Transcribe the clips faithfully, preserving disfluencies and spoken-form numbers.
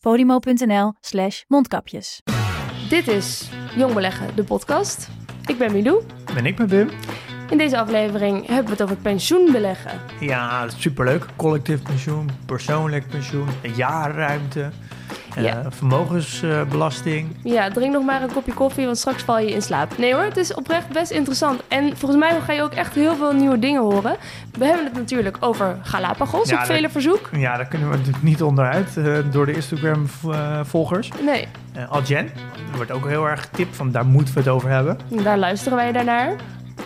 Podimo.nl slash mondkapjes. Dit is Jong Beleggen, de podcast. Ik ben Milou. En ik ben Wim. In deze aflevering hebben we het over pensioenbeleggen. Ja, superleuk. Collectief pensioen, persoonlijk pensioen, jaarruimte, ja. uh, vermogensbelasting. Uh, ja, drink nog maar een kopje koffie, want straks val je in slaap. Nee hoor, het is oprecht best interessant. En volgens mij ga je ook echt heel veel nieuwe dingen horen. We hebben het natuurlijk over Galapagos, ja, op dat, vele verzoek. Ja, daar kunnen we natuurlijk niet onderuit uh, door de Instagram-volgers. Uh, nee. Uh, Adyen, dat wordt ook heel erg tip, van daar moeten we het over hebben. Daar luisteren wij daarnaar.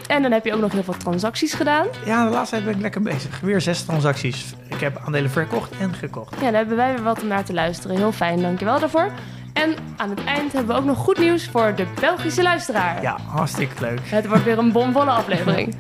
En dan heb je ook nog heel veel transacties gedaan. Ja, de laatste tijd ben ik lekker bezig. Weer zes transacties. Ik heb aandelen verkocht en gekocht. Ja, daar hebben wij weer wat om naar te luisteren. Heel fijn, dankjewel daarvoor. En aan het eind hebben we ook nog goed nieuws voor de Belgische luisteraar. Ja, hartstikke leuk. Het wordt weer een bomvolle aflevering.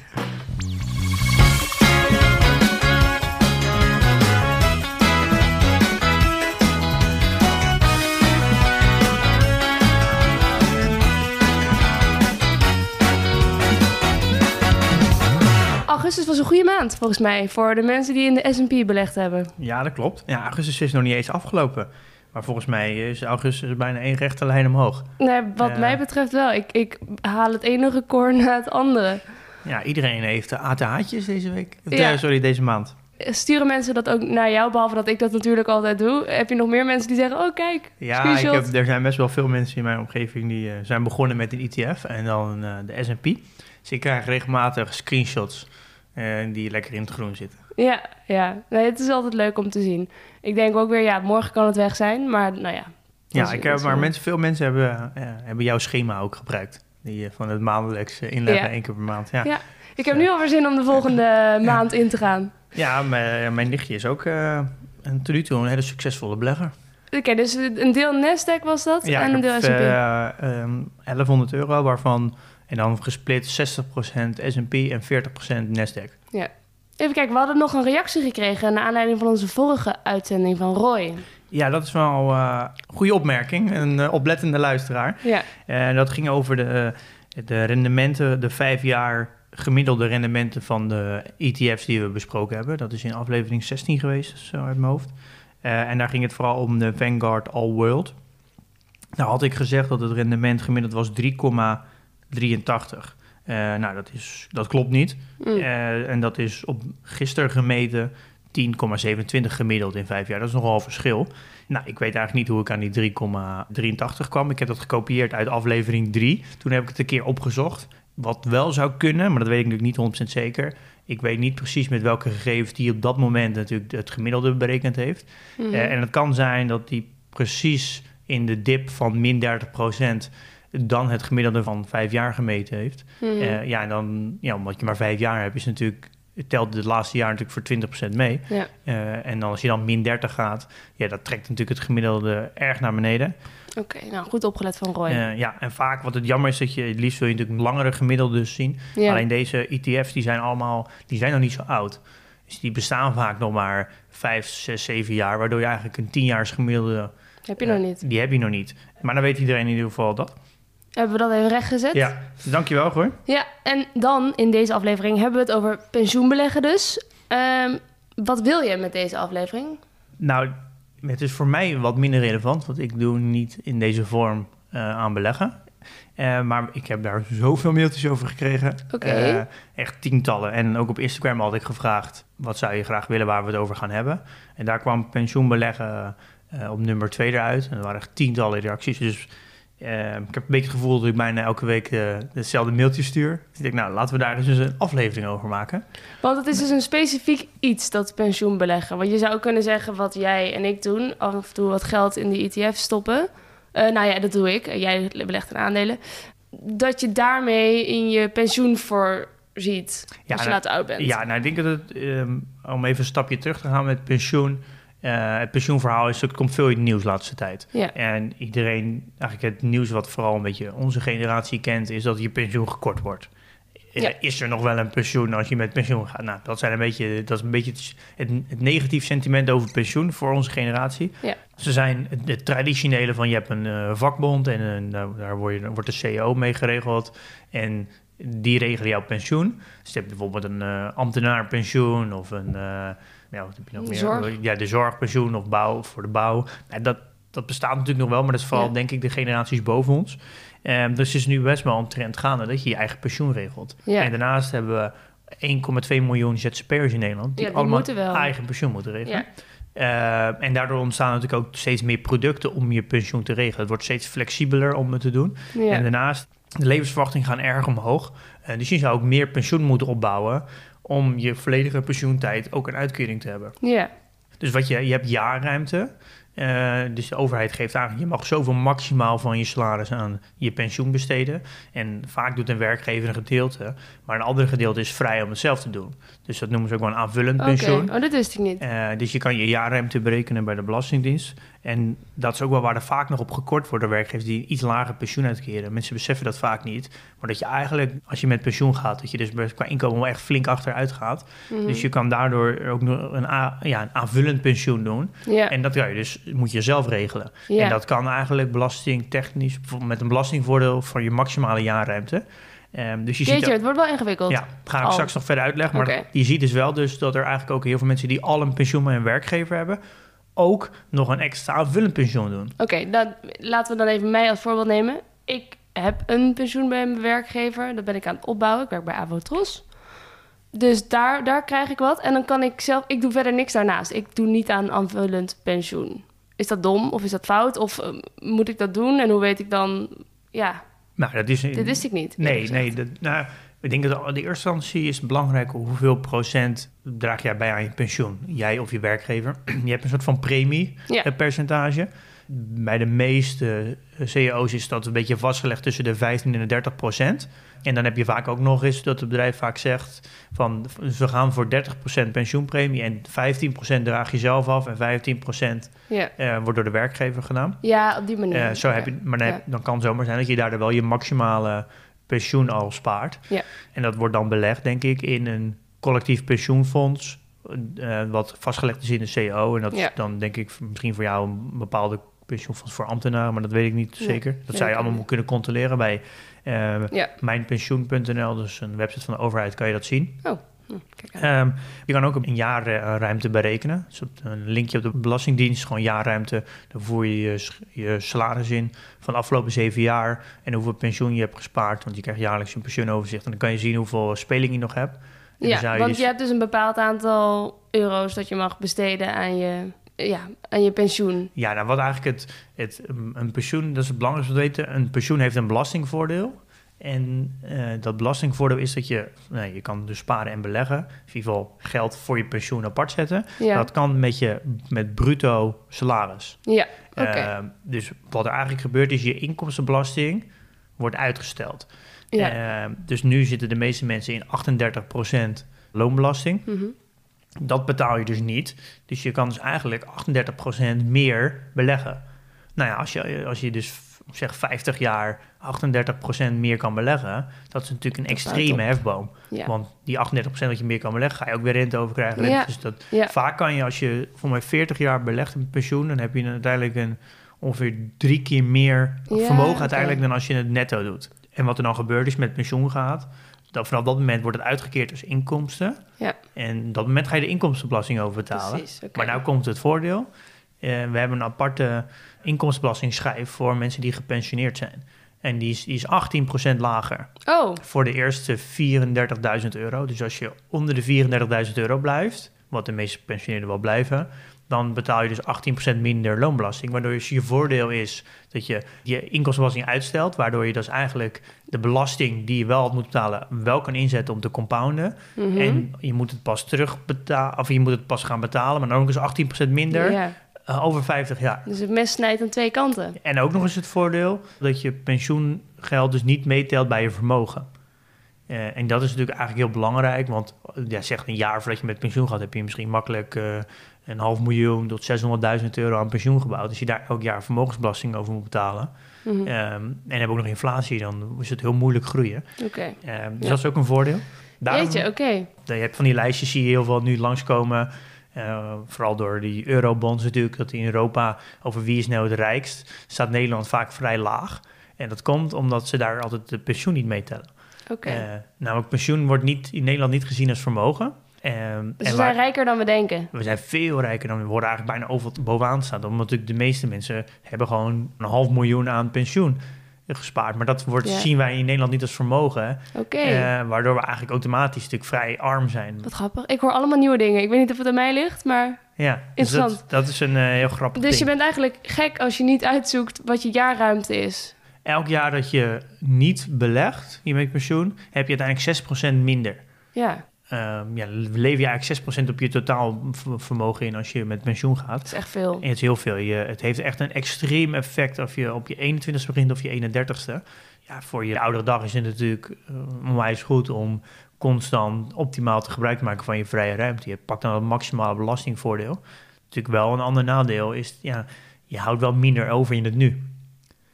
Augustus was een goede maand, volgens mij, voor de mensen die in de S en P belegd hebben. Ja, dat klopt. Ja, augustus is nog niet eens afgelopen. Maar volgens mij is augustus bijna één rechte lijn omhoog. Nee, wat uh, mij betreft wel. Ik, ik haal het ene record na het andere. Ja, iedereen heeft A T H'tjes deze week. Ja. Sorry, deze maand. Sturen mensen dat ook naar jou, behalve dat ik dat natuurlijk altijd doe? Heb je nog meer mensen die zeggen, oh kijk, ja, ik heb, er zijn best wel veel mensen in mijn omgeving die uh, zijn begonnen met een E T F en dan uh, de S en P. Dus ik krijg regelmatig screenshots. En die lekker in het groen zitten. Ja, ja. Nee, het is altijd leuk om te zien. Ik denk ook weer, ja, morgen kan het weg zijn, maar nou ja. Ja, ik heb, maar mensen, veel mensen hebben, ja, hebben jouw schema ook gebruikt. Die van het maandelijks inleggen, ja. één keer per maand. Ja, ja. Ik heb nu alweer zin om de volgende ja. maand in te gaan. Ja, mijn, mijn nichtje is ook uh, een, tot nu toe een hele succesvolle belegger. Oké, okay, dus een deel Nasdaq was dat ja, en een deel S en P. Ja, uh, um, elfhonderd euro, waarvan... En dan gesplit zestig procent S en P en veertig procent Nasdaq. Ja. Even kijken, we hadden nog een reactie gekregen naar aanleiding van onze vorige uitzending van Roy. Ja, dat is wel een uh, goede opmerking. Een uh, oplettende luisteraar. Ja. Uh, dat ging over de, de rendementen, de vijf jaar gemiddelde rendementen van de E T F's die we besproken hebben. Dat is in aflevering zestien geweest, zo uit mijn hoofd. Uh, en daar ging het vooral om de Vanguard All World. Nou had ik gezegd dat het rendement gemiddeld was drie komma drieëntachtig. Uh, nou, dat, is, dat klopt niet. Mm. Uh, en dat is op gisteren gemeten tien komma zevenentwintig gemiddeld in vijf jaar. Dat is nogal een verschil. Nou, ik weet eigenlijk niet hoe ik aan die drie komma drieëntachtig kwam. Ik heb dat gekopieerd uit aflevering drie. Toen heb ik het een keer opgezocht. Wat wel zou kunnen, maar dat weet ik natuurlijk niet honderd procent zeker. Ik weet niet precies met welke gegevens die op dat moment natuurlijk het gemiddelde berekend heeft. Mm. Uh, en het kan zijn dat die precies in de dip van min dertig procent... dan het gemiddelde van vijf jaar gemeten heeft. Mm-hmm. Uh, ja, en dan, ja, omdat je maar vijf jaar hebt, is natuurlijk, het telt het laatste jaar natuurlijk voor twintig procent mee. Ja. Uh, en dan als je dan min dertig gaat, ja, dat trekt natuurlijk het gemiddelde erg naar beneden. Oké, okay, nou, goed opgelet van Roy. Uh, ja, en vaak wat het jammer is, dat je het liefst wil je natuurlijk langere gemiddelden zien. Ja. Alleen deze E T F's, die zijn allemaal, die zijn nog niet zo oud. Dus die bestaan vaak nog maar vijf, zes, zeven jaar, waardoor je eigenlijk een tienjaars gemiddelde... Heb je uh, nog niet. Die heb je nog niet. Maar dan weet iedereen in ieder geval dat. Hebben we dat even recht gezet? Ja, dankjewel, Roy. Ja, en dan in deze aflevering hebben we het over pensioenbeleggen dus. Um, wat wil je met deze aflevering? Nou, het is voor mij wat minder relevant, want ik doe niet in deze vorm uh, aan beleggen. Uh, maar ik heb daar zoveel mailtjes over gekregen. Okay. Uh, echt tientallen. En ook op Instagram had ik gevraagd, wat zou je graag willen waar we het over gaan hebben? En daar kwam pensioenbeleggen uh, op nummer twee eruit. En er waren echt tientallen reacties, dus... Uh, ik heb een beetje het gevoel dat ik bijna elke week uh, hetzelfde mailtje stuur. Dus ik denk, nou, laten we daar eens een aflevering over maken. Want het is dus een specifiek iets, dat pensioen beleggen. Want je zou kunnen zeggen wat jij en ik doen. Af en toe wat geld in die E T F stoppen. Uh, nou ja, dat doe ik. Jij belegt in aandelen. Dat je daarmee in je pensioen voorziet als ja, je nou, laat oud bent. Ja, nou, ik denk dat het, um, om even een stapje terug te gaan met pensioen... Uh, het pensioenverhaal is, er komt veel in het nieuws de laatste tijd. Ja. En iedereen, eigenlijk het nieuws wat vooral een beetje onze generatie kent, is dat je pensioen gekort wordt. Ja. Is er nog wel een pensioen als je met pensioen gaat? Nou, dat, zijn een beetje, dat is een beetje het, het, het negatief sentiment over pensioen voor onze generatie. Ja. Ze zijn de traditionele van je hebt een uh, vakbond en uh, daar word je, wordt de C E O mee geregeld. En die regelen jouw pensioen. Dus je hebt bijvoorbeeld een uh, ambtenaarpensioen of een... Uh, nou, wat heb je nog meer? Zorg. Ja, de zorgpensioen of bouw voor de bouw. Nou, dat, dat bestaat natuurlijk nog wel, maar dat is vooral ja. denk ik de generaties boven ons. Um, dus het is nu best wel een trend gaande dat je je eigen pensioen regelt. Ja. En daarnaast hebben we één komma twee miljoen Z Z P'ers in Nederland die, ja, die allemaal eigen pensioen moeten regelen. Ja. Uh, en daardoor ontstaan natuurlijk ook steeds meer producten om je pensioen te regelen. Het wordt steeds flexibeler om het te doen. Ja. En daarnaast, de levensverwachtingen gaan erg omhoog. Uh, dus je zou ook meer pensioen moeten opbouwen om je volledige pensioentijd ook een uitkering te hebben. Ja. Dus wat je, je hebt jaarruimte. Uh, dus de overheid geeft aan, je mag zoveel maximaal van je salaris aan je pensioen besteden. En vaak doet een werkgever een gedeelte, maar een ander gedeelte is vrij om het zelf te doen. Dus dat noemen ze ook wel een aanvullend okay. pensioen. Oh, dat wist ik niet. Uh, dus je kan je jaarruimte berekenen bij de Belastingdienst. En dat is ook wel waar er vaak nog op gekort wordt door werkgevers die een iets lager pensioen uitkeren. Mensen beseffen dat vaak niet. Maar dat je eigenlijk, als je met pensioen gaat, dat je dus qua inkomen wel echt flink achteruit gaat. Mm-hmm. Dus je kan daardoor ook nog een, a- ja, een aanvullend pensioen doen. Ja. En dat kan je dus, moet je zelf regelen. Ja. En dat kan eigenlijk belastingtechnisch, bijvoorbeeld met een belastingvoordeel van je maximale jaarruimte. Um, dus je Jeetje, ziet dat, het wordt wel ingewikkeld. Ja, ga ik oh. straks nog verder uitleggen. Maar okay. je ziet dus wel dus dat er eigenlijk ook heel veel mensen die al een pensioen bij een werkgever hebben, ook nog een extra aanvullend pensioen doen. Oké, okay, nou, laten we dan even mij als voorbeeld nemen. Ik heb een pensioen bij mijn werkgever. Dat ben ik aan het opbouwen. Ik werk bij Avotros. Dus daar, daar krijg ik wat. En dan kan ik zelf... Ik doe verder niks daarnaast. Ik doe niet aan aanvullend pensioen. Is dat dom of is dat fout? Of uh, moet ik dat doen? En hoe weet ik dan... Ja, nou, dat, is, dat wist ik niet. Nee, nee. Dat, nou, ik denk dat in de eerste instantie is belangrijk hoeveel procent draag jij bij aan je pensioen. Jij of je werkgever. Je hebt een soort van premie, ja. percentage. Bij de meeste C E O's is dat een beetje vastgelegd tussen de vijftien en de dertig procent. En dan heb je vaak ook nog eens dat het bedrijf vaak zegt van we gaan voor dertig procent pensioenpremie en vijftien procent draag je zelf af en vijftien procent ja. uh, wordt door de werkgever gedaan. Ja, op die manier. Uh, zo heb je, maar dan, ja. heb, dan kan het zomaar zijn dat je daardoor wel je maximale pensioen al spaart. Ja. En dat wordt dan belegd, denk ik, in een collectief pensioenfonds uh, wat vastgelegd is in de C E O. En dat ja. is dan, denk ik, misschien voor jou een bepaalde pensioenfonds voor ambtenaren, maar dat weet ik niet nee, zeker. Dat zou je allemaal niet. kunnen controleren bij uh, ja. mijn pensioen punt n l, dus een website van de overheid, kan je dat zien. Oh, kijk um, je kan ook een jaarruimte berekenen. Dus op een linkje op de Belastingdienst, gewoon jaarruimte. Dan voer je je, je salaris in van de afgelopen zeven jaar en hoeveel pensioen je hebt gespaard, want je krijgt jaarlijks een pensioenoverzicht en dan kan je zien hoeveel speling je nog hebt. En ja, je want dus... je hebt dus een bepaald aantal euro's dat je mag besteden aan je... Ja, en je pensioen. Ja, nou wat eigenlijk het, het een pensioen, dat is het belangrijkste om te weten. Een pensioen heeft een belastingvoordeel. En uh, dat belastingvoordeel is dat je, nou, je kan dus sparen en beleggen. Dus in ieder geval geld voor je pensioen apart zetten. Ja. Dat kan met je met bruto salaris. Ja, oké. Okay. Uh, dus wat er eigenlijk gebeurt is je inkomstenbelasting wordt uitgesteld. Ja. Uh, dus nu zitten de meeste mensen in achtendertig procent loonbelasting. Mm-hmm. Dat betaal je dus niet. Dus je kan dus eigenlijk achtendertig procent meer beleggen. Nou ja, als je, als je dus zeg vijftig jaar achtendertig procent meer kan beleggen, dat is natuurlijk een extreme hefboom. Ja. Want die achtendertig procent dat je meer kan beleggen, ga je ook weer rente over krijgen. Ja. Dus dat, ja. Vaak kan je, als je voor mij veertig jaar belegt in pensioen, dan heb je uiteindelijk een, ongeveer drie keer meer ja, vermogen uiteindelijk okay. dan als je het netto doet. En wat er dan gebeurt is met pensioen gaat, dat vanaf dat moment wordt het uitgekeerd als inkomsten. Ja. En op dat moment ga je de inkomstenbelasting over betalen. Precies, okay. Maar nou komt het voordeel. Uh, we hebben een aparte inkomstenbelastingschijf voor mensen die gepensioneerd zijn. En die is, die is achttien procent lager oh. voor de eerste vierendertigduizend euro. Dus als je onder de vierendertigduizend euro blijft, wat de meeste pensioneerden wel blijven, dan betaal je dus achttien procent minder loonbelasting. Waardoor dus je voordeel is dat je je inkomstenbelasting uitstelt, waardoor je dus eigenlijk de belasting die je wel had moeten betalen, wel kan inzetten om te compounden. Mm-hmm. En je moet het pas terugbetalen, of je moet het pas gaan betalen, maar dan ook eens achttien procent minder ja. uh, over vijftig jaar. Dus het mes snijdt aan twee kanten. En ook nog eens het voordeel dat je pensioengeld dus niet meetelt bij je vermogen. Uh, en dat is natuurlijk eigenlijk heel belangrijk, want ja, zeg een jaar voordat je met pensioen gaat, heb je misschien makkelijk uh, een half miljoen tot zeshonderdduizend euro aan pensioen gebouwd. Als je daar elk jaar vermogensbelasting over moet betalen... Mm-hmm. Um, en hebben ook nog inflatie, dan is het heel moeilijk groeien. Okay. Um, dus ja. dat is ook een voordeel. Daarom, Jeetje, oké. Okay. Je hebt van die lijstjes, zie je heel veel nu langskomen... Uh, vooral door die eurobonds natuurlijk, dat in Europa over wie is nou het rijkst, staat Nederland vaak vrij laag. En dat komt omdat ze daar altijd de pensioen niet mee tellen. Okay. Uh, namelijk pensioen wordt niet, in Nederland niet gezien als vermogen. Uh, dus we zijn rijker dan we denken? We zijn veel rijker dan we worden, eigenlijk bijna overal bovenaan staan. Omdat natuurlijk de meeste mensen hebben gewoon een half miljoen aan pensioen gespaard. Maar dat wordt, ja. zien wij in Nederland niet als vermogen. Okay. Uh, waardoor we eigenlijk automatisch natuurlijk vrij arm zijn. Wat grappig. Ik hoor allemaal nieuwe dingen. Ik weet niet of het aan mij ligt, maar ja, interessant. Dus dat, dat is een uh, heel grappig dus ding. Je bent eigenlijk gek als je niet uitzoekt wat je jaarruimte is. Elk jaar dat je niet belegt, je met pensioen, heb je uiteindelijk zes procent minder. Ja. Um, ja, leef je eigenlijk zes procent op je totaal vermogen in als je met pensioen gaat. Dat is echt veel. En het is heel veel. Je, het heeft echt een extreem effect of je op je eenentwintigste begint of je eenendertigste. Ja, voor je oudere dag is het natuurlijk uh, onwijs goed om constant optimaal te gebruik te maken van je vrije ruimte. Je pakt dan het maximale belastingvoordeel. Natuurlijk wel een ander nadeel is, ja, je houdt wel minder over in het nu.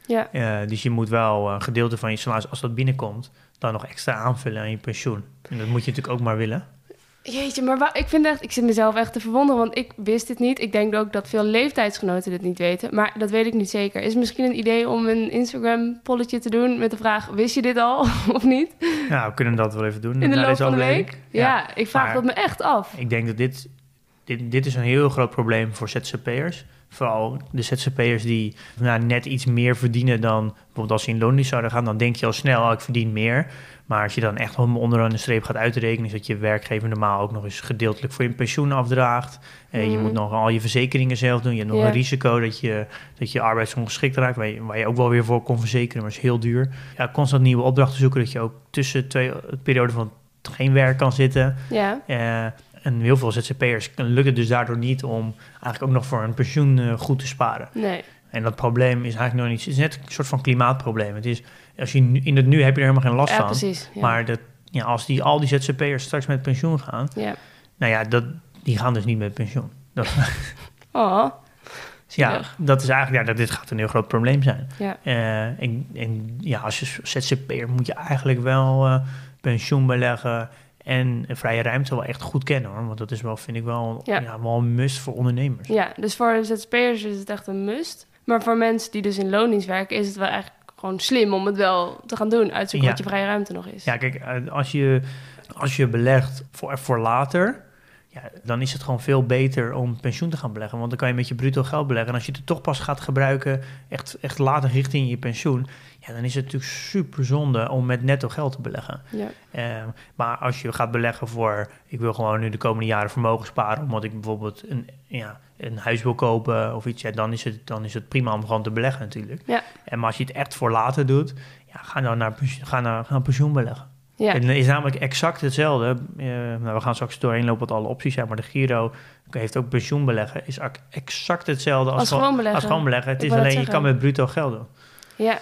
Ja. Uh, dus je moet wel een gedeelte van je salaris, als dat binnenkomt, dan nog extra aanvullen aan je pensioen. En dat moet je natuurlijk ook maar willen. Jeetje, maar wa- ik, vind echt, ik zit mezelf echt te verwonderen, want ik wist dit niet. Ik denk ook dat veel leeftijdsgenoten dit niet weten, maar dat weet ik niet zeker. Is misschien een idee om een Instagram-polletje te doen met de vraag, wist je dit al of niet? Nou, we kunnen dat wel even doen. In de loop van de week? Ja, ja, ik vraag dat me echt af. Ik denk dat dit, dit, dit is een heel groot probleem voor Z Z P'ers. Vooral de Z Z P'ers die nou, net iets meer verdienen dan... bijvoorbeeld als ze in loondienst zouden gaan, dan denk je al snel, oh, ik verdien meer. Maar als je dan echt onderaan de streep gaat uitrekenen... is dat je werkgever normaal ook nog eens gedeeltelijk voor je pensioen afdraagt. Mm. Eh, je moet nog al je verzekeringen zelf doen. Je hebt nog yeah. een risico dat je, dat je arbeidsongeschikt raakt... Waar je, waar je ook wel weer voor kon verzekeren, maar is heel duur. Ja, constant nieuwe opdrachten zoeken... dat je ook tussen twee perioden van geen werk kan zitten... Yeah. Eh, en heel veel Z Z P'ers lukt het dus daardoor niet om eigenlijk ook nog voor een pensioen goed te sparen. Nee. En dat probleem is eigenlijk nog niet... Het is net een soort van klimaatprobleem. Het is, als je in het nu heb je er helemaal geen last ja, van. Precies, ja. Maar dat, ja, als die, al die Z Z P'ers straks met pensioen gaan... Ja. Nou ja, dat, die gaan dus niet met pensioen. Dat, oh, ja, dat is eigenlijk... Ja, dat, dit gaat een heel groot probleem zijn. Ja. Uh, en, en ja, als je Z Z P'er moet je eigenlijk wel uh, pensioen beleggen... En vrije ruimte wel echt goed kennen, hoor. Want dat is wel, vind ik wel, ja. Ja, wel een must voor ondernemers. Ja, dus voor Z Z P'ers is het echt een must. Maar voor mensen die dus in loondienst werken... is het wel eigenlijk gewoon slim om het wel te gaan doen. Uitzoeken ja. wat je vrije ruimte nog is. Ja, kijk, als je, als je belegt voor, voor later... Ja, dan is het gewoon veel beter om pensioen te gaan beleggen. Want dan kan je met je bruto geld beleggen. En als je het toch pas gaat gebruiken, echt, echt later richting je pensioen... Ja, dan is het natuurlijk super zonde om met netto geld te beleggen. Ja. Uh, maar als je gaat beleggen voor... ik wil gewoon nu de komende jaren vermogen sparen... omdat ik bijvoorbeeld een, ja, een huis wil kopen of iets... Ja, dan, is het, dan is het prima om gewoon te beleggen natuurlijk. Ja. En maar als je het echt voor later doet... Ja, ga dan naar, ga naar, naar pensioen beleggen. Ja. Het is namelijk exact hetzelfde. Uh, nou, we gaan straks doorheen lopen wat alle opties zijn... maar de Giro heeft ook pensioen beleggen. Is exact hetzelfde als, als, gewoon, beleggen. als gewoon beleggen. Het ik is alleen, zeggen. je kan met bruto geld doen. Ja.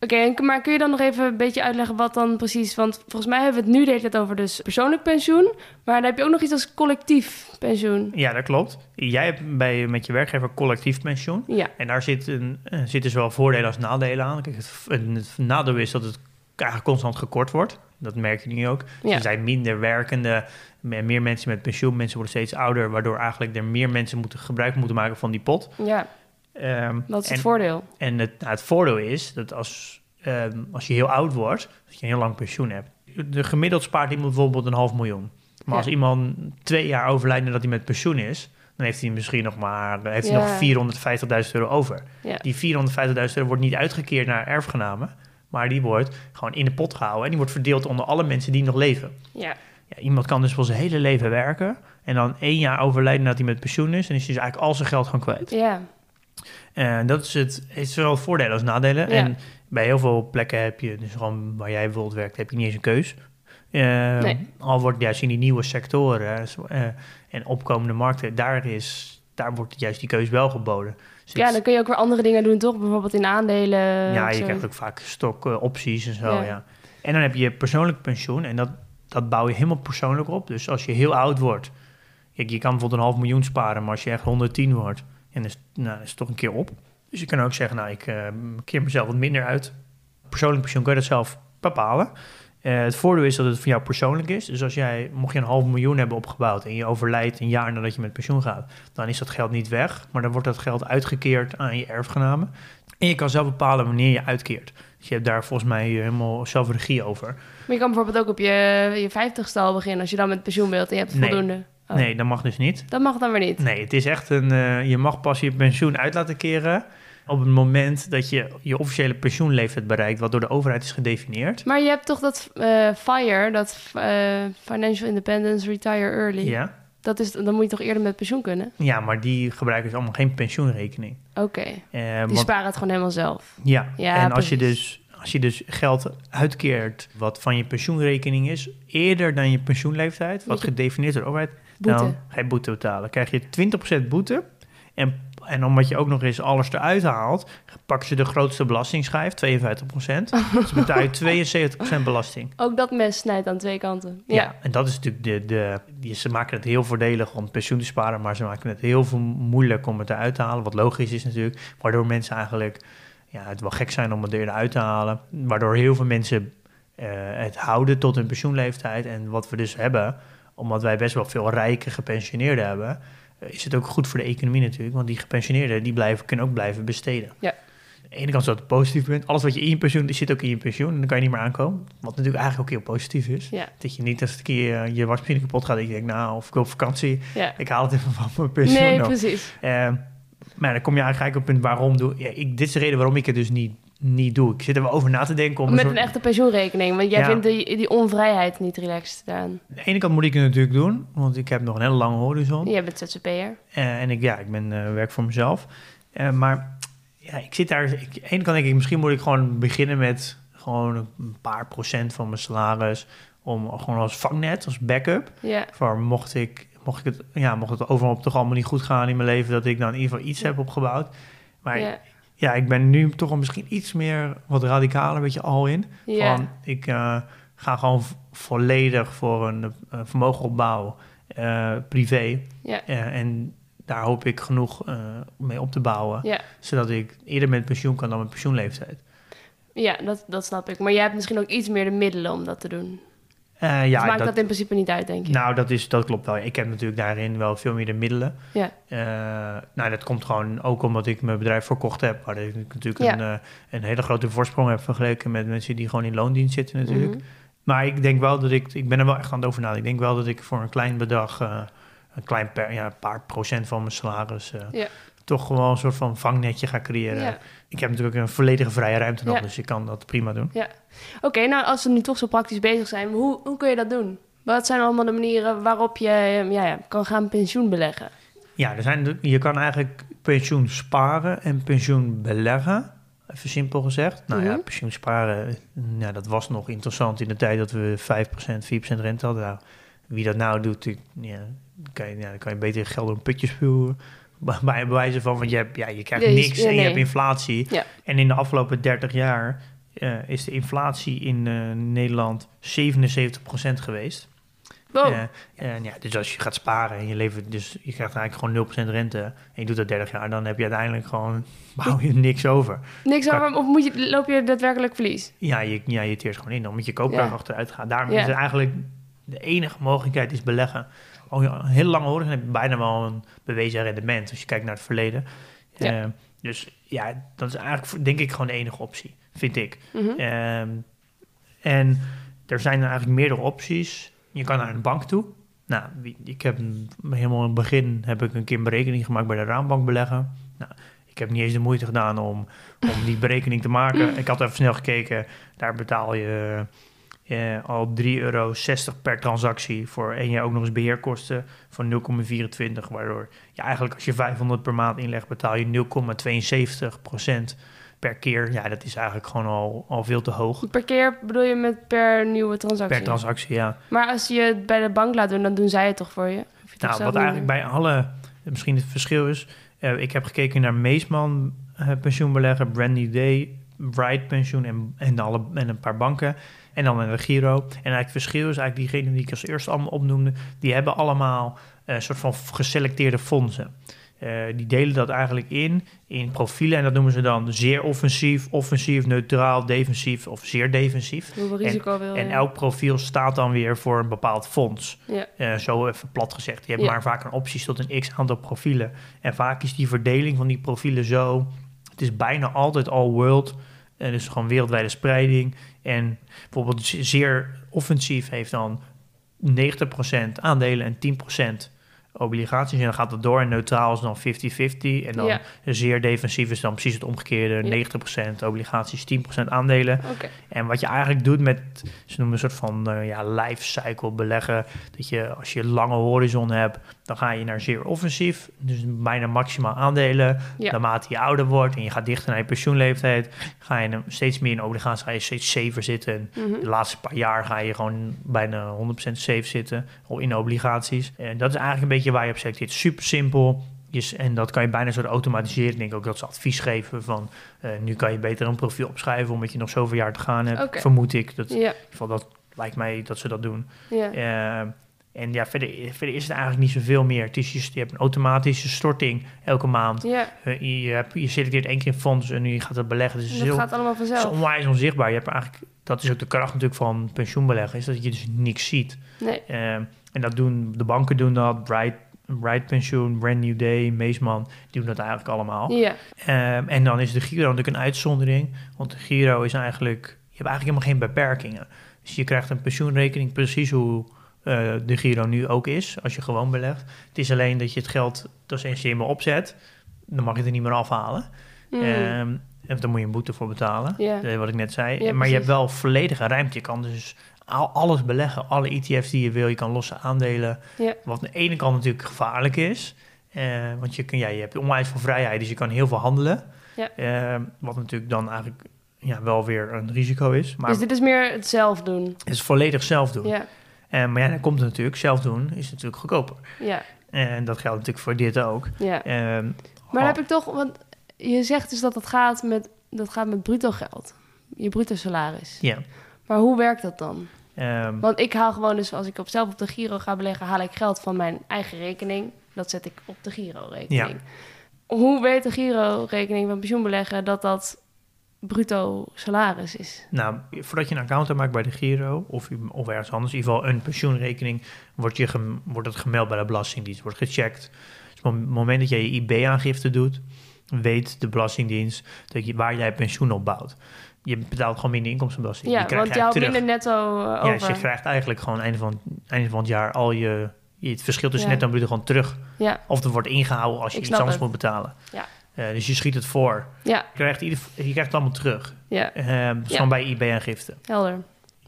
Oké, okay, maar kun je dan nog even een beetje uitleggen wat dan precies... want volgens mij hebben we het nu de hele tijd over dus persoonlijk pensioen... maar dan heb je ook nog iets als collectief pensioen. Ja, dat klopt. Jij hebt bij, met je werkgever collectief pensioen. Ja. En daar zit een, zitten zowel voordelen als nadelen aan. Kijk, het, het nadeel is dat het eigenlijk constant gekort wordt. Dat merk je nu ook. Dus ja. Er zijn minder werkende, meer mensen met pensioen. Mensen worden steeds ouder, waardoor eigenlijk er meer mensen moeten gebruik moeten maken van die pot. Ja. Um, dat is en, het voordeel. En het, nou, het voordeel is dat als, um, als je heel oud wordt, dat je een heel lang pensioen hebt. De gemiddeld spaart iemand bijvoorbeeld een half miljoen. Maar ja. als iemand twee jaar overlijdt nadat hij met pensioen is, dan heeft hij misschien nog maar heeft ja. hij nog vierhonderdvijftigduizend euro over. Ja. Die vierhonderdvijftigduizend euro wordt niet uitgekeerd naar erfgenamen, maar die wordt gewoon in de pot gehouden en die wordt verdeeld onder alle mensen die nog leven. Ja. Ja, iemand kan dus voor zijn hele leven werken en dan één jaar overlijden nadat hij met pensioen is en is hij dus eigenlijk al zijn geld gewoon kwijt. Ja. En dat is het, het is zowel voordelen als nadelen. Ja. En bij heel veel plekken heb je, dus gewoon waar jij bijvoorbeeld werkt, heb je niet eens een keus. Uh, nee. Al wordt juist in die nieuwe sectoren uh, en opkomende markten, daar, is, daar wordt juist die keus wel geboden. Dus ja, dan kun je ook weer andere dingen doen, toch? Bijvoorbeeld in aandelen. Ja, je zo. krijgt ook vaak stokopties uh, en zo. Ja. Ja. En dan heb je persoonlijk pensioen en dat, dat bouw je helemaal persoonlijk op. Dus als je heel oud wordt... Kijk, je kan bijvoorbeeld een half miljoen sparen, maar als je echt honderdtien wordt, en dat is, nou, is het toch een keer op. Dus je kan ook zeggen, nou, ik uh, keer mezelf wat minder uit. Persoonlijk pensioen kan je dat zelf bepalen. Uh, het voordeel is dat het voor jou persoonlijk is. Dus als jij, mocht je een half miljoen hebben opgebouwd en je overlijdt een jaar nadat je met pensioen gaat, dan is dat geld niet weg, maar dan wordt dat geld uitgekeerd aan je erfgenamen. En je kan zelf bepalen wanneer je uitkeert. Dus je hebt daar volgens mij helemaal zelf regie over. Maar je kan bijvoorbeeld ook op je, je vijftigste al beginnen als je dan met pensioen wilt en je hebt voldoende. Nee. Oh. Nee, dat mag dus niet. Dat mag dan weer niet. Nee, het is echt een... Uh, je mag pas je pensioen uit laten keren op het moment dat je je officiële pensioenleeftijd bereikt, wat door de overheid is gedefinieerd. Maar je hebt toch dat uh, FIRE, dat uh, Financial Independence Retire Early. Ja. Dat is, dan moet je toch eerder met pensioen kunnen? Ja, maar die gebruiken dus allemaal geen pensioenrekening. Oké, okay. uh, die want, sparen het gewoon helemaal zelf. Ja, ja en als je, dus, als je dus geld uitkeert wat van je pensioenrekening is, eerder dan je pensioenleeftijd, wat gedefinieerd door de overheid, boete. Dan ga je boete betalen. Krijg je twintig procent boete. En, en omdat je ook nog eens alles eruit haalt, pakken ze de grootste belastingschijf, tweeënvijftig procent. Dus betaal je tweeënzeventig procent belasting. Ook dat mes snijdt aan twee kanten. Ja, ja en dat is natuurlijk de, de, de... Ze maken het heel voordelig om pensioen te sparen, maar ze maken het heel veel moeilijk om het eruit te halen. Wat logisch is natuurlijk, waardoor mensen eigenlijk... Ja, het wel gek zijn om het eruit te halen. Waardoor heel veel mensen uh, het houden tot hun pensioenleeftijd. En wat we dus hebben, omdat wij best wel veel rijke gepensioneerden hebben, is het ook goed voor de economie natuurlijk. Want die gepensioneerden die blijven, kunnen ook blijven besteden. Ja. Aan de ene kant is dat het positief punt. Alles wat je in je pensioen zit ook in je pensioen. En dan kan je niet meer aankomen. Wat natuurlijk eigenlijk ook heel positief is. Ja. Dat je niet als een keer je wasmachine kapot gaat. Dat je denkt, nou, of ik wil op vakantie. Ja. Ik haal het even van mijn pensioen. Nee, nog. Precies. Uh, maar dan kom je eigenlijk op het punt waarom doe ja, ik... Dit is de reden waarom ik het dus niet... niet doe. Ik zit er wel over na te denken. Om Met een, soort... een echte pensioenrekening. Want jij ja. vindt die, die onvrijheid niet relaxed daaraan. Aan de ene kant moet ik het natuurlijk doen. Want ik heb nog een hele lange horizon. Jij bent Z Z P'er. Uh, en ik, ja, ik ben, uh, werk voor mezelf. Uh, maar ja, ik zit daar... Ik, aan de ene kant denk ik, misschien moet ik gewoon beginnen met gewoon een paar procent van mijn salaris. Om gewoon als vangnet, als backup. Ja. Voor mocht ik, mocht ik het... Ja, mocht het overal toch allemaal niet goed gaan in mijn leven, dat ik dan in ieder geval iets ja. heb opgebouwd. Maar... Ja. Ja, ik ben nu toch al misschien iets meer wat radicaler, een beetje al in. Yeah. Van, ik uh, ga gewoon v- volledig voor een uh, vermogen opbouwen, uh, privé. Yeah. Uh, en daar hoop ik genoeg uh, mee op te bouwen. Yeah. Zodat ik eerder met pensioen kan dan met pensioenleeftijd. Ja, dat, dat snap ik. Maar jij hebt misschien ook iets meer de middelen om dat te doen. Uh, ja, dus maakt dat, dat in principe niet uit, denk je? Nou, dat, is, dat klopt wel. Ik heb natuurlijk daarin wel veel meer de middelen. Ja. Uh, nou, dat komt gewoon ook omdat ik mijn bedrijf verkocht heb, waar ik natuurlijk ja. een, uh, een hele grote voorsprong heb vergeleken met mensen die gewoon in loondienst zitten natuurlijk. Mm-hmm. Maar ik denk wel dat ik... Ik ben er wel echt aan het over nadenken. Ik denk wel dat ik voor een klein bedrag, uh, een klein per, ja, paar procent van mijn salaris, Uh, ja. toch gewoon een soort van vangnetje gaan creëren. Ja. Ik heb natuurlijk een volledige vrije ruimte nog, ja. dus ik kan dat prima doen. Ja. Oké, okay, nou als we nu toch zo praktisch bezig zijn, hoe, hoe kun je dat doen? Wat zijn allemaal de manieren waarop je ja, ja, kan gaan pensioen beleggen? Ja, er zijn, je kan eigenlijk pensioen sparen en pensioen beleggen. Even simpel gezegd. Nou mm-hmm. ja, pensioen sparen, nou, dat was nog interessant in de tijd dat we vijf procent, vier procent rente hadden. Nou, wie dat nou doet, ik, ja, kan je, ja, dan kan je beter geld door een putje spuwen. Bij bewijzen van, want je, hebt, ja, je krijgt niks ja, nee. en je hebt inflatie. Ja. En in de afgelopen dertig jaar uh, is de inflatie in uh, Nederland zevenenzeventig procent geweest. Wow. Uh, en ja, dus als je gaat sparen en je levert, dus je krijgt eigenlijk gewoon nul procent rente en je doet dat dertig jaar, dan heb je uiteindelijk gewoon, bouw je niks over. Niks Ka- over, of moet je, loop je daadwerkelijk verlies? Ja, je, ja, je teert gewoon in, dan moet je koopkracht ja. achteruit gaan. Daarom ja. is het eigenlijk de enige mogelijkheid is beleggen. Oh ja, een heel lange horizon heb je bijna wel een bewezen rendement als je kijkt naar het verleden. Ja. Uh, dus ja, dat is eigenlijk denk ik gewoon de enige optie, vind ik. Mm-hmm. Uh, en er zijn er eigenlijk meerdere opties. Je kan naar een bank toe. Nou, ik heb een, helemaal in het begin heb ik een keer een berekening gemaakt bij de Raambank beleggen. Nou, ik heb niet eens de moeite gedaan om, om die berekening te maken. Ik had even snel gekeken, daar betaal je Uh, al drie euro zestig per transactie, voor één jaar ook nog eens beheerkosten van nul komma vierentwintig, waardoor je eigenlijk als je vijfhonderd per maand inlegt, betaal je nul komma tweeënzeventig procent per keer. Ja, dat is eigenlijk gewoon al, al veel te hoog. Per keer bedoel je met per nieuwe transactie? Per transactie, ja. Maar als je het bij de bank laat doen, dan doen zij het toch voor je? Of je nou, wat eigenlijk bij alle, misschien het verschil is, uh, ik heb gekeken naar Meesman uh, pensioenbelegger, Brand New Day, Bright Pensioen en, en, alle, en een paar banken. En dan een Giro. En eigenlijk het verschil is eigenlijk diegenen die ik als eerste allemaal opnoemde, die hebben allemaal een soort van geselecteerde fondsen. Uh, die delen dat eigenlijk in, in profielen. En dat noemen ze dan zeer offensief, offensief, neutraal, defensief of zeer defensief. Hoeveel risico wil je? En elk profiel staat dan weer voor een bepaald fonds. Ja. Uh, zo even plat gezegd. Je hebt ja. maar vaak een opties tot een x-aantal profielen. En vaak is die verdeling van die profielen zo... Het is bijna altijd all world. Uh, dus gewoon wereldwijde spreiding. En bijvoorbeeld zeer offensief heeft dan negentig procent aandelen en tien procent... obligaties en dan gaat dat door en neutraal is dan fifty fifty en dan ja. zeer defensief is dan precies het omgekeerde ja. negentig procent obligaties, tien procent aandelen. Okay. En wat je eigenlijk doet met, ze noemen een soort van uh, ja, life cycle beleggen, dat je als je lange horizon hebt, dan ga je naar zeer offensief, dus bijna maximaal aandelen. Ja. Naarmate je ouder wordt en je gaat dichter naar je pensioenleeftijd, ga je steeds meer in obligaties, ga je steeds safer zitten. Mm-hmm. De laatste paar jaar ga je gewoon bijna honderd procent safe zitten in obligaties. En dat is eigenlijk een beetje waar je op zegt, dit is super simpel. Yes, en dat kan je bijna zo automatiseren. Ik denk ook dat ze advies geven van... Uh, nu kan je beter een profiel opschrijven... omdat je nog zoveel jaar te gaan hebt, okay. vermoed ik. Dat, ja. In ieder geval, dat lijkt mij dat ze dat doen. Ja. Uh, en ja, verder, verder is het eigenlijk niet zoveel meer. Het is, je, je hebt een automatische storting elke maand. Ja. Uh, je, je, je selecteert één keer fonds en nu gaat dat beleggen. Dus dat heel, gaat allemaal vanzelf. Het is onwijs onzichtbaar. Je hebt eigenlijk, dat is ook de kracht natuurlijk van pensioenbeleggen... is dat je dus niks ziet. Nee. Uh, En dat doen, de banken doen dat, Bright, Bright Pensioen, Brand New Day, Meesman, die doen dat eigenlijk allemaal. Ja. Um, en dan is de Giro natuurlijk een uitzondering, want de Giro is eigenlijk, je hebt eigenlijk helemaal geen beperkingen. Dus je krijgt een pensioenrekening precies hoe uh, de Giro nu ook is, als je gewoon belegt. Het is alleen dat je het geld, dus eens je helemaal opzet, dan mag je het er niet meer afhalen. Mm. Um, of dan moet je een boete voor betalen, yeah. wat ik net zei. Ja, maar precies. Je hebt wel volledige ruimte, je kan dus... alles beleggen, alle E T F's die je wil. Je kan losse aandelen. Ja. Wat aan de ene kant natuurlijk gevaarlijk is. Eh, want je, kun, ja, je hebt onwijs veel vrijheid, dus je kan heel veel handelen. Ja. Eh, wat natuurlijk dan eigenlijk ja, wel weer een risico is. Maar dus dit is meer het zelf doen? Het is volledig zelf doen. Ja. Eh, maar ja, dan komt het natuurlijk. Zelf doen is natuurlijk goedkoper. Ja. En dat geldt natuurlijk voor dit ook. Ja. Eh, maar al... heb ik toch... Want je zegt dus dat dat gaat met, dat gaat met bruto geld. Je bruto salaris. Ja. Maar hoe werkt dat dan? Um, Want ik haal gewoon dus, als ik op zelf op de Giro ga beleggen... haal ik geld van mijn eigen rekening. Dat zet ik op de Giro-rekening. Ja. Hoe weet de Giro-rekening van pensioenbeleggen dat dat bruto salaris is? Nou, voordat je een account aanmaakt bij de Giro of, of ergens anders... in ieder geval een pensioenrekening, wordt, je gem, wordt het gemeld bij de Belastingdienst. Wordt gecheckt. Dus op het moment dat jij je I B-aangifte doet... weet de Belastingdienst dat je, waar jij pensioen op bouwt. Je betaalt gewoon minder inkomstenbelasting. Ja, je krijgt want je houdt minder netto uh, over. Ja, dus je krijgt eigenlijk gewoon einde van, einde van het jaar al je... je het verschil tussen ja. netto en bruto gewoon terug. Ja. Of er wordt ingehouden als je Ik iets anders het. moet betalen. Ja. Uh, dus je schiet het voor. Ja. Je, krijgt ieder, je krijgt het allemaal terug. Ja. Uh, gewoon ja. bij I B-aangifte. Helder.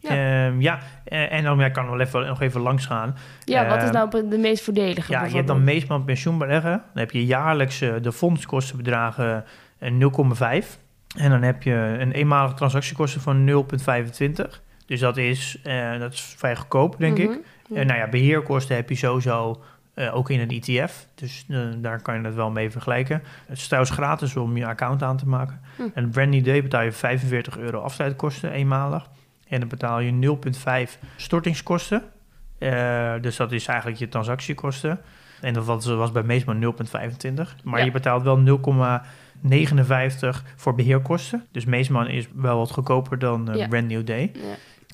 Ja, um, ja. Uh, en dan ja, kan wel even, nog even langs gaan. Ja, uh, wat is nou de meest voordelige? Ja, je hebt dan meestal pensioen beleggen. Dan heb je jaarlijks uh, de fondskostenbedragen uh, nul komma vijf. En dan heb je een eenmalige transactiekosten van nul komma vijfentwintig. Dus dat is, uh, dat is vrij goedkoop, denk mm-hmm. ik. Uh, nou ja, beheerkosten heb je sowieso uh, ook in een E T F. Dus uh, daar kan je dat wel mee vergelijken. Het is trouwens gratis om je account aan te maken. Mm. En Brand New Day betaal je vijfenveertig euro afsluitkosten eenmalig. En dan betaal je nul komma vijf stortingskosten. Uh, dus dat is eigenlijk je transactiekosten. En dat was, was bij meestal nul komma vijfentwintig. Maar ja. je betaalt wel nul komma negenenvijftig voor beheerkosten. Dus Meesman is wel wat goedkoper dan uh, ja. Brand New Day. Ja.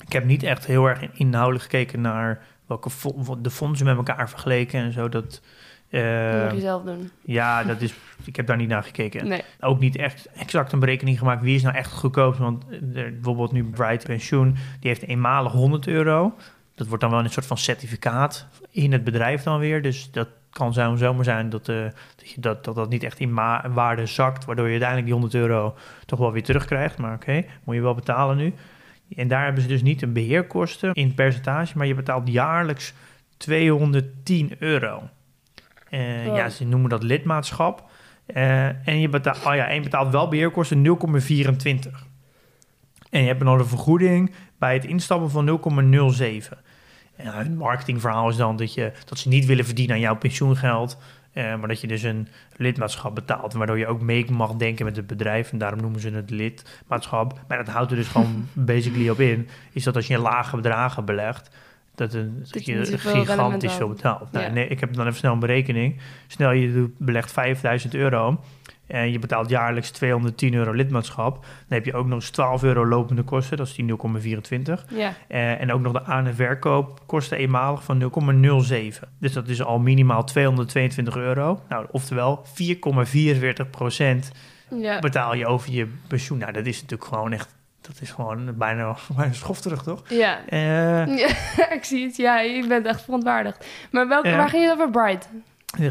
Ik heb niet echt heel erg inhoudelijk gekeken naar welke fo- de fondsen met elkaar vergeleken en zo. Dat uh, moet je zelf doen. Ja, dat is, ik heb daar niet naar gekeken. Nee. Ook niet echt exact een berekening gemaakt wie is nou echt goedkoop. Want er, bijvoorbeeld nu Bright Pensioen, die heeft eenmalig honderd euro. Dat wordt dan wel een soort van certificaat in het bedrijf dan weer. Dus dat kan zo zomaar zijn dat, uh, dat, je dat, dat dat niet echt in ma- waarde zakt... waardoor je uiteindelijk die honderd euro toch wel weer terugkrijgt. Maar oké, okay, moet je wel betalen nu. En daar hebben ze dus niet een beheerkosten in percentage... maar je betaalt jaarlijks tweehonderdtien euro. Uh, oh. Ja, ze noemen dat lidmaatschap. Uh, en, je betaalt, oh ja, en je betaalt wel beheerkosten nul komma vierentwintig. En je hebt nog een vergoeding bij het instappen van nul komma nul zeven. En het marketingverhaal is dan dat, je, dat ze niet willen verdienen aan jouw pensioengeld... Eh, maar dat je dus een lidmaatschap betaalt... waardoor je ook mee mag denken met het bedrijf... en daarom noemen ze het lidmaatschap. Maar dat houdt er dus gewoon basically op in... is dat als je in lage bedragen belegt... dat een dat je gigantisch veel betaalt. Nou, ja. Nee, ik heb dan even snel een berekening. Snel, je doet, belegt vijfduizend euro... en je betaalt jaarlijks tweehonderdtien euro lidmaatschap. Dan heb je ook nog eens twaalf euro lopende kosten. Dat is die nul komma vierentwintig. Ja. Uh, en ook nog de aan- en verkoopkosten eenmalig van nul komma nul zeven. Dus dat is al minimaal tweehonderdtweeëntwintig euro. Nou, oftewel vier komma vierenveertig procent ja. betaal je over je pensioen. Nou, dat is natuurlijk gewoon echt... Dat is gewoon bijna, bijna schofterig, toch? Ja. Uh, ja, ik zie het. Ja, je bent echt verontwaardigd. Maar welke, uh, waar ging je over Bright?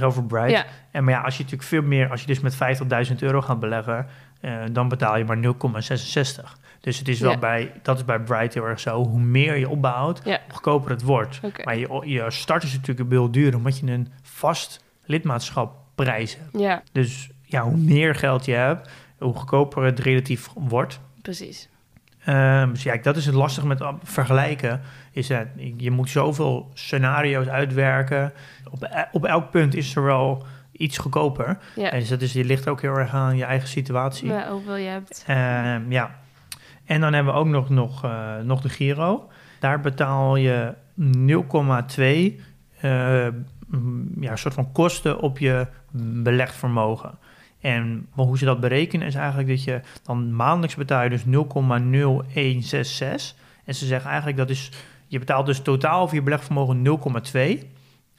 Over Bright. Ja. En maar ja, als je natuurlijk veel meer, als je dus met vijftigduizend euro gaat beleggen, uh, dan betaal je maar nul komma zesenzestig. Dus het is wel ja. bij, dat is bij Bright heel erg zo. Hoe meer je opbouwt, ja. hoe goedkoper het wordt. Okay. Maar je, je start is natuurlijk heel duur, omdat je een vast lidmaatschap prijs hebt. Ja. Dus ja, hoe meer geld je hebt, hoe goedkoper het relatief wordt. Precies. Um, dus ja, dat is het lastige met vergelijken. Is dat je moet zoveel scenario's uitwerken. Op, op elk punt is er wel iets goedkoper. Ja. En dus dat is, je ligt ook heel erg aan je eigen situatie. Ja, hoeveel je hebt. Um, ja. En dan hebben we ook nog, nog, uh, nog de Giro. Daar betaal je nul komma twee uh, ja, soort van kosten op je belegd vermogen. En hoe ze dat berekenen is eigenlijk dat je dan maandelijks betaal je dus nul komma nul een zes zes. En ze zeggen eigenlijk dat is, je betaalt dus totaal voor je belegvermogen nul komma twee.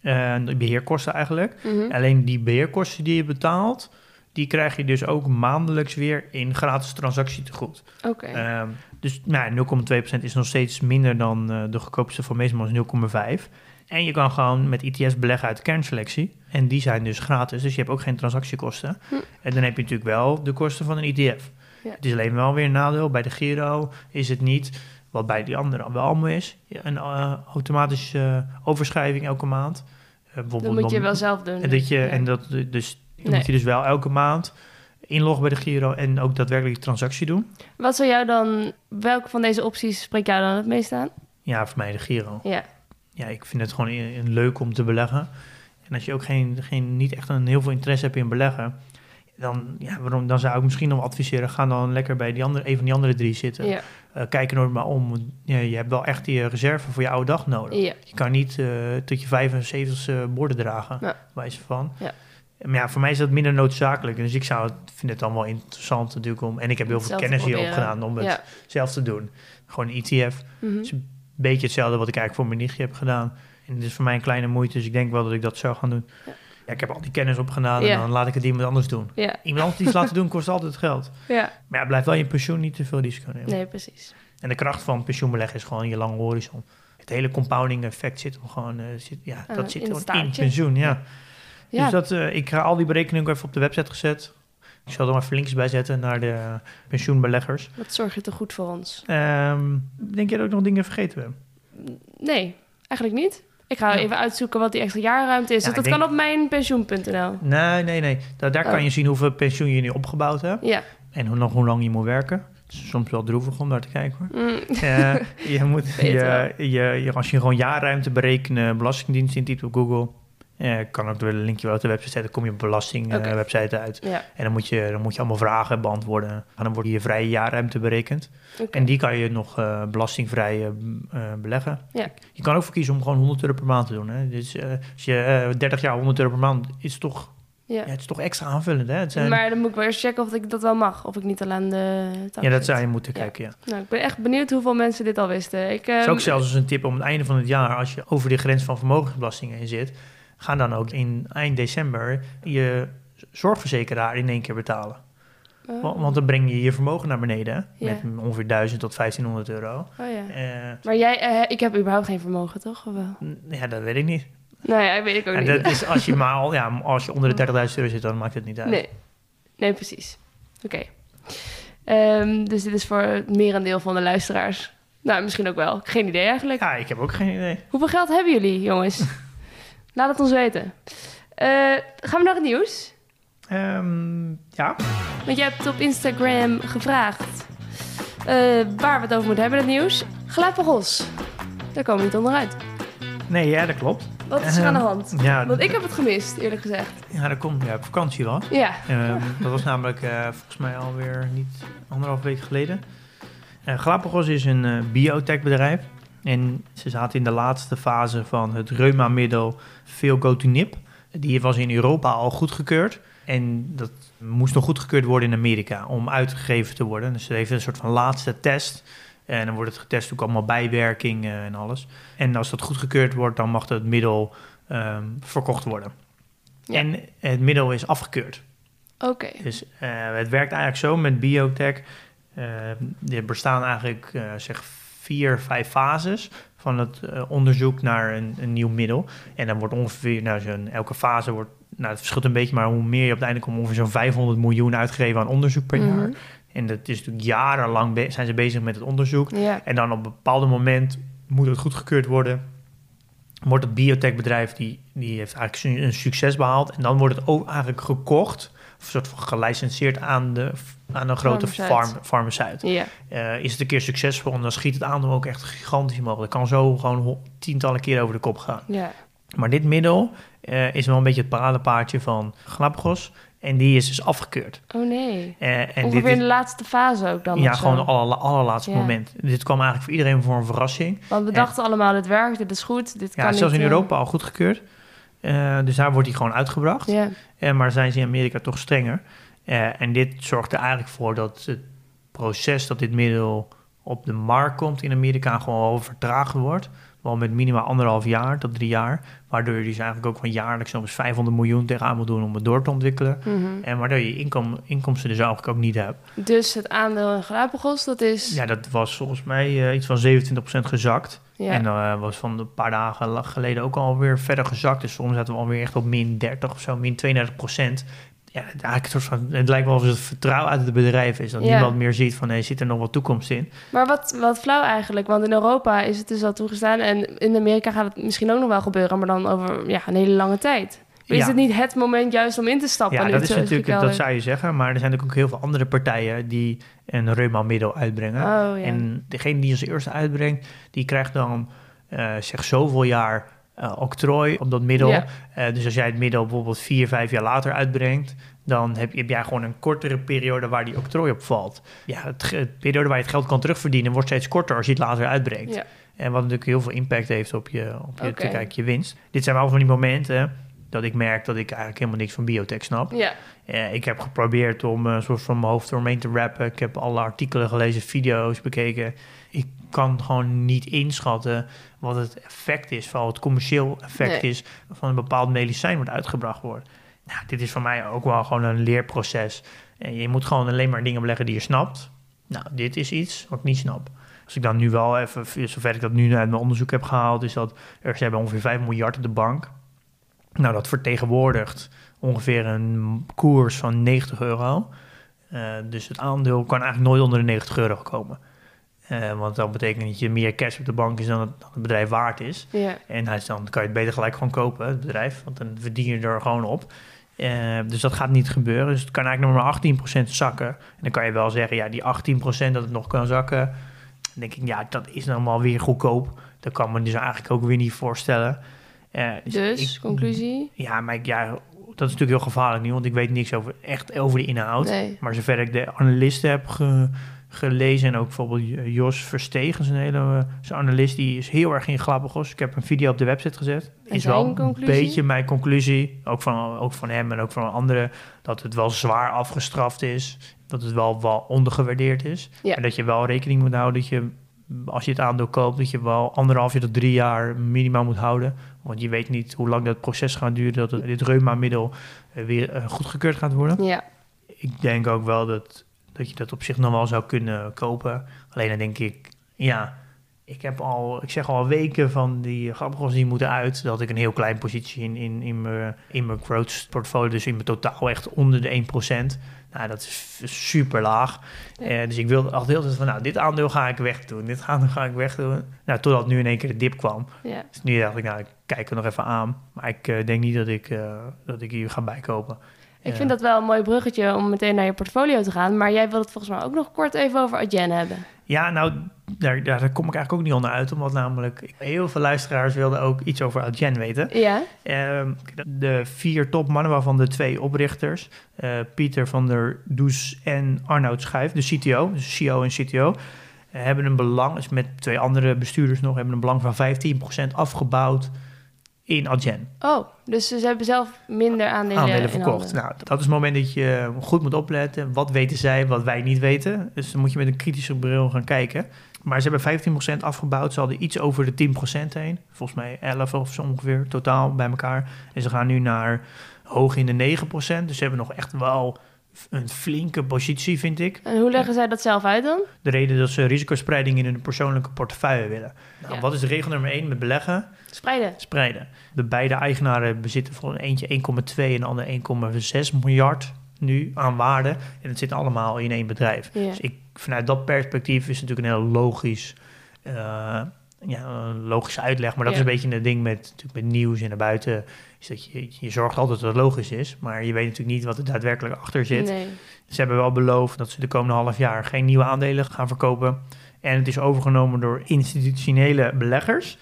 Uh, beheerkosten eigenlijk. Mm-hmm. Alleen die beheerkosten die je betaalt, die krijg je dus ook maandelijks weer in gratis transactie tegoed. Okay. Um, dus nou, nul komma twee procent is nog steeds minder dan uh, de goedkoopste voor meestal is nul komma vijf. En je kan gewoon met E T F's beleggen uit kernselectie. En die zijn dus gratis, dus je hebt ook geen transactiekosten. Hm. En dan heb je natuurlijk wel de kosten van een E T F. Ja. Het is alleen wel weer een nadeel. Bij de Giro is het niet, wat bij die andere wel allemaal is, een uh, automatische uh, overschrijving elke maand. Uh, dat moet je wel zelf doen. En dat je, ja. en dat, dus, dan nee. moet je dus wel elke maand inloggen bij de Giro en ook daadwerkelijk de transactie doen. Wat zou jou dan, welke van deze opties spreekt jou dan het meest aan? Ja, voor mij de Giro. Ja. Ja, ik vind het gewoon leuk om te beleggen. En als je ook geen, geen, niet echt een heel veel interesse hebt in beleggen, dan, ja, waarom, dan zou ik misschien nog adviseren, ga dan lekker bij die andere, een van die andere drie zitten. Ja. Uh, kijk er nooit maar om. Ja, je hebt wel echt die reserve voor je oude dag nodig. Ja. Je kan niet uh, tot je vijfenzeventigste borden dragen, ja. wijze van. Ja. Maar ja, voor mij is dat minder noodzakelijk. Dus ik zou, vind het dan wel interessant natuurlijk om, en ik heb heel veel kennis hierop gedaan om het ja. zelf te doen. Gewoon een E T F. Mm-hmm. Dus beetje hetzelfde wat ik eigenlijk voor mijn nichtje heb gedaan. En het is voor mij een kleine moeite, dus ik denk wel dat ik dat zou gaan doen. Ja, ja ik heb al die kennis opgedaan en ja. dan laat ik het iemand anders doen. Ja. Iemand anders iets laten doen kost altijd geld. Ja. Maar ja, blijf wel je pensioen niet te veel risico nemen. Nee, precies. En de kracht van pensioenbeleggen is gewoon je lange horizon. Het hele compounding effect zit hem gewoon, uh, zit, ja, uh, dat zit in, in pensioen. Ja. Ja. Dus dat, uh, ik ga al die berekeningen even op de website gezet. Ik zal er maar even links bij zetten naar de uh, pensioenbeleggers. Wat zorg je te goed voor ons? Um, denk jij dat ik nog dingen vergeten ben? Nee, eigenlijk niet. Ik ga ja. even uitzoeken wat die extra jaarruimte is. Ja, dus dat denk... kan op mijn pensioen punt n l. Nee, nee, nee. Da- daar oh. kan je zien hoeveel pensioen je nu opgebouwd hebt. Ja. En hoe, nog hoe lang je moet werken. Het is soms wel droevig om daar te kijken, hoor. Mm. Uh, je moet, je, je, je, als je gewoon jaarruimte berekenen, Belastingdienst intypt op Google. Ja, ik kan ook weer een linkje wel op de website zetten. Dan kom je op belastingwebsite okay. uh, uit. Ja. En dan moet, je, dan moet je allemaal vragen beantwoorden. En dan wordt je vrije jaarruimte berekend. Okay. En die kan je nog uh, belastingvrij uh, beleggen. Ja. Je kan ook voor kiezen om gewoon honderd euro per maand te doen. Hè. Dus uh, als je uh, dertig jaar honderd euro per maand is toch, ja. Ja, het is toch extra aanvullend. Hè. Het zijn... Maar dan moet ik wel eerst checken of ik dat wel mag. Of ik niet al aan de taak Ja, dat zou je moeten ja. kijken, ja. Nou, ik ben echt benieuwd hoeveel mensen dit al wisten. Ik, uh... Het is ook zelfs een tip om het einde van het jaar, als je over de grens van vermogensbelastingen in zit, ga dan ook in eind december je zorgverzekeraar in één keer betalen. Uh. Want, want dan breng je je vermogen naar beneden. Ja. Met ongeveer duizend tot vijftienhonderd euro. Oh ja. uh, maar jij, uh, ik heb überhaupt geen vermogen, toch? Of wel? N- ja, dat weet ik niet. Nou ja, dat weet ik ook en niet. Dat is als, je maar, ja, als je onder de dertigduizend euro zit, dan maakt het niet uit. Nee, nee precies. Oké. Okay. Um, dus dit is voor het merendeel van de luisteraars. Nou, misschien ook wel. Geen idee eigenlijk. Ja, ik heb ook geen idee. Hoeveel geld hebben jullie, jongens? Laat het ons weten. Uh, gaan we naar het nieuws? Um, ja. Want jij hebt op Instagram gevraagd uh, waar we het over moeten hebben, het nieuws. Galapagos. Daar komen we niet onderuit. Nee, ja, dat klopt. Wat is er uh, aan de hand? Ja, want ik heb het gemist, eerlijk gezegd. Ja, dat komt. Ja, op vakantie was. Ja. Um, dat was namelijk uh, volgens mij alweer niet anderhalf week geleden. Uh, Galapagos is een uh, biotech bedrijf. En ze zaten in de laatste fase van het reumamiddel Filgotinib. Die was in Europa al goedgekeurd. En dat moest nog goedgekeurd worden in Amerika om uitgegeven te worden. Dus ze heeft een soort van laatste test. En dan wordt het getest ook allemaal bijwerkingen en alles. En als dat goedgekeurd wordt, dan mag dat middel um, verkocht worden. Ja. En het middel is afgekeurd. Oké. Okay. Dus uh, het werkt eigenlijk zo met biotech. Uh, er bestaan eigenlijk uh, zeg vier, vijf fases van het uh, onderzoek naar een, een nieuw middel. En dan wordt ongeveer, nou, zo'n, elke fase wordt, nou, het verschilt een beetje, maar hoe meer je op het einde komt, ongeveer zo'n vijfhonderd miljoen uitgegeven aan onderzoek per mm-hmm. jaar. En dat is natuurlijk jarenlang be- zijn ze bezig met het onderzoek. Yeah. En dan op een bepaald moment moet het goedgekeurd worden. Wordt het biotechbedrijf, die, die heeft eigenlijk een succes behaald. En dan wordt het ook eigenlijk gekocht, of een soort van gelicenseerd aan, de, aan een grote farmaceut. Yeah. Uh, is het een keer succesvol, en dan schiet het aandeel ook echt gigantisch mogelijk. Dat kan zo gewoon tientallen keer over de kop gaan. Yeah. Maar dit middel uh, is wel een beetje het paradepaardje van Galapagos. En die is dus afgekeurd. Oh nee. Uh, en Ongeveer dit, in de laatste fase ook dan? Ja, gewoon het aller, allerlaatste ja. moment. Dit kwam eigenlijk voor iedereen voor een verrassing. Want we dachten en, allemaal, dit werkt, dit is goed. Dit ja, kan zelfs niet, in Europa uh, al goedgekeurd. Uh, dus daar wordt die gewoon uitgebracht. Yeah. Uh, maar zijn ze in Amerika toch strenger. Uh, en dit zorgt er eigenlijk voor dat het proces dat dit middel op de markt komt in Amerika gewoon vertraagd wordt. Wel met minimaal anderhalf jaar tot drie jaar. Waardoor je dus eigenlijk ook van jaarlijks soms vijfhonderd miljoen tegenaan moet doen om het door te ontwikkelen. Mm-hmm. En waardoor je inkom, inkomsten dus eigenlijk ook niet hebt. Dus het aandeel in Galapagos, dat is... Ja, dat was volgens mij uh, iets van zevenentwintig procent gezakt. Ja. En dat uh, was van een paar dagen geleden ook alweer verder gezakt. Dus soms zaten we alweer echt op min dertig of zo, min tweeëndertig procent. Ja, eigenlijk soort van, het lijkt wel alsof het vertrouwen uit het bedrijf is. Dat ja. niemand meer ziet van, hé, zit er nog wat toekomst in? Maar wat, wat flauw eigenlijk. Want in Europa is het dus al toegestaan. En in Amerika gaat het misschien ook nog wel gebeuren. Maar dan over ja, een hele lange tijd. Maar ja. is het niet het moment juist om in te stappen? Ja, dat is natuurlijk, dat leuk. zou je zeggen. Maar er zijn natuurlijk ook heel veel andere partijen die een reumamiddel uitbrengen. Oh, ja. En degene die als eerste uitbrengt, die krijgt dan uh, zeg zoveel jaar... Uh, octrooi op dat middel. Ja. Uh, dus als jij het middel bijvoorbeeld vier, vijf jaar later uitbrengt, dan heb, heb jij gewoon een kortere periode waar die octrooi op valt. Ja, het, het periode waar je het geld kan terugverdienen wordt steeds korter als je het later uitbrengt. Ja. En wat natuurlijk heel veel impact heeft op je, op je, okay. kijk, je winst. Dit zijn wel van die momenten dat ik merk dat ik eigenlijk helemaal niks van biotech snap. Ja. Uh, ik heb geprobeerd om een uh, soort van mijn hoofd doorheen te rappen. Ik heb alle artikelen gelezen, video's bekeken. Ik kan gewoon niet inschatten wat het effect is, vooral het commercieel effect nee. is van een bepaald medicijn wat uitgebracht wordt. Nou, dit is voor mij ook wel gewoon een leerproces. En je moet gewoon alleen maar dingen beleggen die je snapt. Nou, dit is iets wat ik niet snap. Als ik dan nu wel even, zover ik dat nu uit mijn onderzoek heb gehaald, is dat er zijn ongeveer vijf miljard op de bank. Nou, dat vertegenwoordigt ongeveer een koers van negentig euro. Uh, dus het aandeel kan eigenlijk nooit onder de negentig euro komen. Uh, want dat betekent dat je meer cash op de bank is dan het, dan het bedrijf waard is. Yeah. En dan kan je het beter gelijk gewoon kopen, het bedrijf. Want dan verdien je er gewoon op. Uh, dus dat gaat niet gebeuren. Dus het kan eigenlijk nog maar achttien procent zakken. En dan kan je wel zeggen, ja, die achttien procent dat het nog kan zakken. Dan denk ik, ja, dat is normaal weer goedkoop. Dat kan me dus eigenlijk ook weer niet voorstellen. Uh, dus, dus ik, conclusie? Ja, maar ik, ja, dat is natuurlijk heel gevaarlijk nu. Want ik weet niks over, echt over de inhoud. Nee. Maar zover ik de analisten heb ge... gelezen en ook bijvoorbeeld Jos Verstegens, een hele zijn analist, die is heel erg in Galapagos. Ik heb een video op de website gezet. Is wel een conclusie? Beetje mijn conclusie, ook van, ook van hem en ook van anderen, dat het wel zwaar afgestraft is, dat het wel, wel ondergewaardeerd is. Ja. En dat je wel rekening moet houden dat je, als je het aandeel koopt, dat je wel anderhalf jaar tot drie jaar minimaal moet houden. Want je weet niet hoe lang dat proces gaat duren, dat het, dit reumamiddel weer goedgekeurd gaat worden. Ja. Ik denk ook wel dat dat je dat op zich nog wel zou kunnen kopen. Alleen dan denk ik, ja, ik heb al, ik zeg al weken van die Galapagos die moeten uit, dat ik een heel klein positie in, in, in, mijn, in mijn growth portfolio, dus in mijn totaal echt onder de één procent. Nou, dat is super laag. Ja. Uh, dus ik wilde altijd heel tijd van, nou, dit aandeel ga ik wegdoen, dit aandeel ga ik wegdoen. Nou, totdat nu in één keer de dip kwam. Ja. Dus nu dacht ik, nou, ik kijk er nog even aan. Maar ik uh, denk niet dat ik, uh, dat ik hier ga bijkopen. Ik ja. vind dat wel een mooi bruggetje om meteen naar je portfolio te gaan. Maar jij wil het volgens mij ook nog kort even over Adyen hebben. Ja, nou, daar, daar kom ik eigenlijk ook niet onder uit. Omdat namelijk heel veel luisteraars wilden ook iets over Adyen weten. Ja. Um, de vier topmannen, waarvan de twee oprichters, Uh, Pieter van der Does en Arnoud Schijf, de C T O. Dus C E O en C T O. hebben een belang, dus met twee andere bestuurders nog, hebben een belang van vijftien procent afgebouwd in Adyen. Oh, dus ze hebben zelf minder aandelen, aandelen verkocht. Handen. Nou, dat is het moment dat je goed moet opletten. Wat weten zij, wat wij niet weten? Dus dan moet je met een kritische bril gaan kijken. Maar ze hebben vijftien procent afgebouwd. Ze hadden iets over de tien procent heen. Volgens mij elf of zo ongeveer totaal bij elkaar. En ze gaan nu naar hoog in de negen procent. Dus ze hebben nog echt wel een flinke positie, vind ik. En hoe leggen zij dat zelf uit dan? De reden dat ze risicospreiding in hun persoonlijke portefeuille willen. Nou, ja. Wat is de regel nummer één met beleggen? Spreiden. Spreiden. De beide eigenaren bezitten voor een eentje één komma twee en de ander één komma zes miljard nu aan waarde. En het zit allemaal in één bedrijf. Ja. Dus ik, vanuit dat perspectief is het natuurlijk een heel logisch, uh, ja, een logische uitleg. Maar dat ja. is een beetje het ding met, natuurlijk met nieuws en naar buiten. Is dat je, je zorgt altijd dat het logisch is. Maar je weet natuurlijk niet wat er daadwerkelijk achter zit. Nee. Ze hebben wel beloofd dat ze de komende half jaar geen nieuwe aandelen gaan verkopen. En het is overgenomen door institutionele beleggers.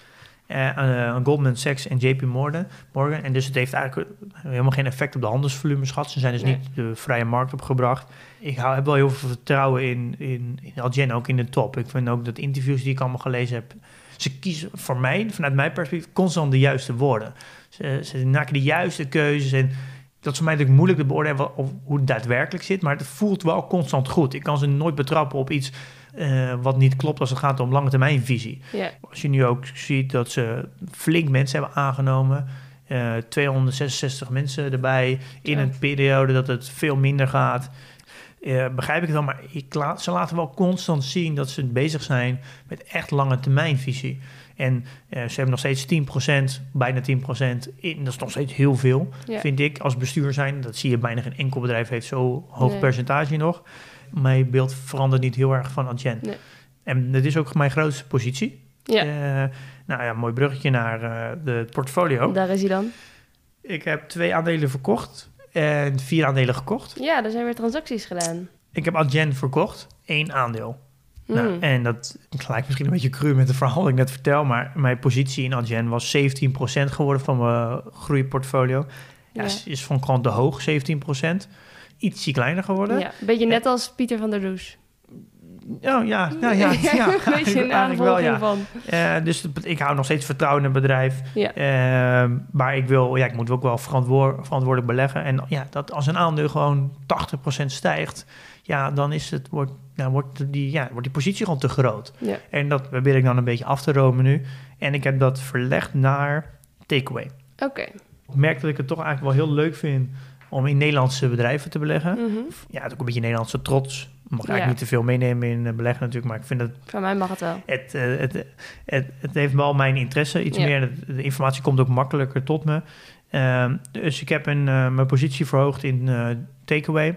Uh, uh, Goldman Sachs en J P Morgan. Morgan. En dus het heeft eigenlijk helemaal geen effect op de handelsvolume, schat. Ze zijn dus nee. niet de vrije markt opgebracht. Ik hou, heb wel heel veel vertrouwen in, in, in Adyen, ook in de top. Ik vind ook dat interviews die ik allemaal gelezen heb, ze kiezen voor mij, vanuit mijn perspectief, constant de juiste woorden. Ze, ze maken de juiste keuzes. En dat is voor mij natuurlijk moeilijk te beoordelen of hoe het daadwerkelijk zit. Maar het voelt wel constant goed. Ik kan ze nooit betrappen op iets Uh, wat niet klopt als het gaat om lange termijn visie. Yeah. Als je nu ook ziet dat ze flink mensen hebben aangenomen. Uh, tweehonderdzesenzestig mensen erbij. In yeah. een periode dat het veel minder gaat. Uh, begrijp ik het wel, maar ik laat, ze laten wel constant zien dat ze bezig zijn met echt lange termijn visie. En uh, ze hebben nog steeds tien procent, bijna tien procent. In, dat is nog steeds heel veel, yeah. vind ik. Als bestuur zijn, dat zie je bijna geen enkel bedrijf heeft zo'n hoog nee. percentage nog. Mijn beeld verandert niet heel erg van Adyen. Nee. En dat is ook mijn grootste positie. Ja. Uh, nou ja, mooi bruggetje naar uh, de portfolio. Daar is hij dan. Ik heb twee aandelen verkocht en vier aandelen gekocht. Ja, er zijn weer transacties gedaan. Ik heb Adyen verkocht, één aandeel. Mm. Nou, en dat lijkt misschien een beetje cru met het verhaal dat ik net vertel, maar mijn positie in Adyen was zeventien procent geworden van mijn groeiportfolio. Ja, ja. Is, is van kant de hoog, zeventien procent. Ietsje kleiner geworden. Ja, een beetje net als Pieter van der Does. Oh ja, nou ja, ja, ja. Een beetje een aanvolging ja. van. Uh, dus ik hou nog steeds vertrouwen in het bedrijf. Ja. Uh, maar ik wil, ja, ik moet ook wel verantwoor- verantwoordelijk beleggen. En ja, dat als een aandeel gewoon tachtig procent stijgt, ja, dan is het, wordt, nou, wordt, die, ja, wordt die positie gewoon te groot. Ja. En dat probeer ik dan een beetje af te romen nu. En ik heb dat verlegd naar Takeaway. Oké. Okay. Ik merk dat ik het toch eigenlijk wel heel leuk vind om in Nederlandse bedrijven te beleggen. Mm-hmm. Ja, het is ook een beetje Nederlandse trots. Mag ik ja. eigenlijk niet te veel meenemen in beleggen natuurlijk, maar ik vind dat... Van mij mag het wel. Het, het, het, het, het heeft wel mijn interesse. Iets ja. meer, de informatie komt ook makkelijker tot me. Uh, dus ik heb een, uh, mijn positie verhoogd in uh, Takeaway.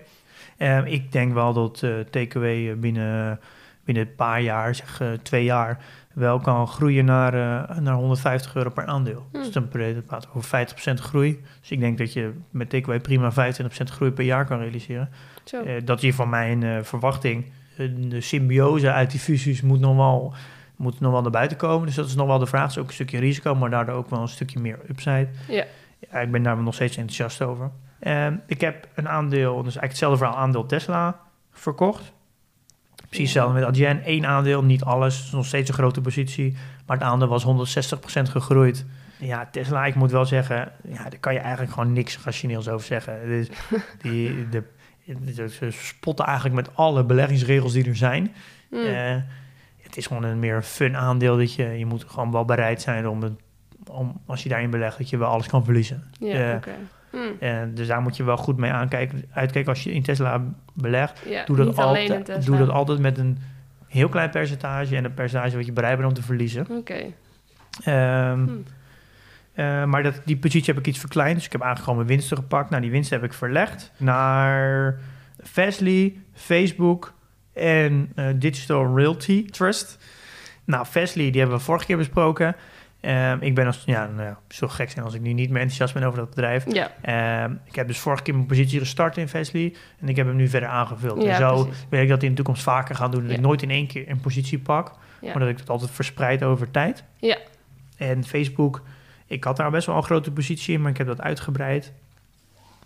Uh, ik denk wel dat uh, Takeaway binnen, binnen een paar jaar, zeg uh, twee jaar, wel kan groeien naar, uh, naar honderdvijftig euro per aandeel. Hmm. Dus dan praat over vijftig procent groei. Dus ik denk dat je met Takeaway prima vijfentwintig procent groei per jaar kan realiseren. Uh, dat is van mijn uh, verwachting. Uh, de symbiose uit die fusies moet nog wel, moet nog wel naar buiten komen. Dus dat is nog wel de vraag. Het is ook een stukje risico, maar daardoor ook wel een stukje meer upside. Ja. Ja, ik ben daar nog steeds enthousiast over. Uh, ik heb een aandeel, dus eigenlijk hetzelfde verhaal, aandeel Tesla verkocht. Precies hetzelfde met Adyen. Eén aandeel, niet alles. Het is nog steeds een grote positie. Maar het aandeel was honderdzestig procent gegroeid. Ja, Tesla, ik moet wel zeggen, ja, daar kan je eigenlijk gewoon niks rationeels over zeggen. Dus die, de, de, ze spotten eigenlijk met alle beleggingsregels die er zijn. Mm. Uh, het is gewoon een meer fun aandeel. Dat je, je moet gewoon wel bereid zijn om, het, om, als je daarin belegt, dat je wel alles kan verliezen. Yeah, uh, okay. Mm. En dus daar moet je wel goed mee aankijken, uitkijken als je in Tesla belegt. Ja, doe, dat altijd, doe dat altijd met een heel klein percentage en een percentage wat je bereid bent om te verliezen. Oké. Okay. Um, mm. uh, maar dat, die positie heb ik iets verkleind, dus ik heb eigenlijk gewoon mijn winsten gepakt. Nou, die winsten heb ik verlegd naar Fastly, Facebook en uh, Digital Realty Trust. Nou, Fastly, die hebben we vorige keer besproken. Um, ik ben als, ja, nou, zo gek zijn als ik nu niet meer enthousiast ben over dat bedrijf. Ja. Um, ik heb dus vorige keer mijn positie gestart in Fastly en ik heb hem nu verder aangevuld. Ja, en zo precies. Wil ik dat in de toekomst vaker gaan doen. Dat ja. ik nooit in één keer een positie pak, ja. maar dat ik dat altijd verspreid over tijd. Ja. En Facebook, ik had daar best wel een grote positie in, maar ik heb dat uitgebreid.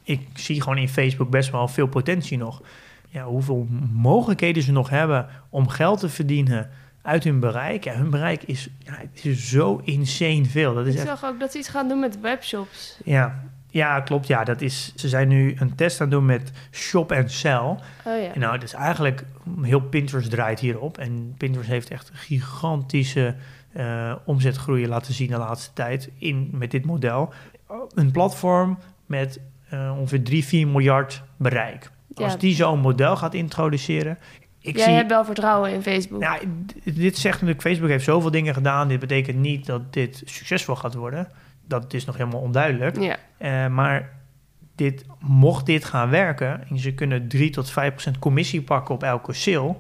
Ik zie gewoon in Facebook best wel veel potentie nog. ja, hoeveel mogelijkheden ze nog hebben om geld te verdienen uit hun bereik. Ja, hun bereik is, ja, het is zo insane veel. Dat is Ik zag echt... ook dat ze iets gaan doen met webshops. Ja, ja klopt. Ja, dat is, ze zijn nu een test aan het doen met shop en sell. Oh, ja. En nou, het is eigenlijk heel Pinterest draait hierop. En Pinterest heeft echt gigantische uh, omzetgroei laten zien de laatste tijd in, met dit model. Een platform met uh, ongeveer drie, vier miljard bereik. Ja. Als die zo'n model gaat introduceren... Ik Jij zie, hebt wel vertrouwen in Facebook. Nou, dit zegt natuurlijk, Facebook heeft zoveel dingen gedaan. Dit betekent niet dat dit succesvol gaat worden. Dat is nog helemaal onduidelijk. Ja. Uh, maar dit, mocht dit gaan werken... en ze kunnen drie tot vijf procent commissie pakken op elke sale...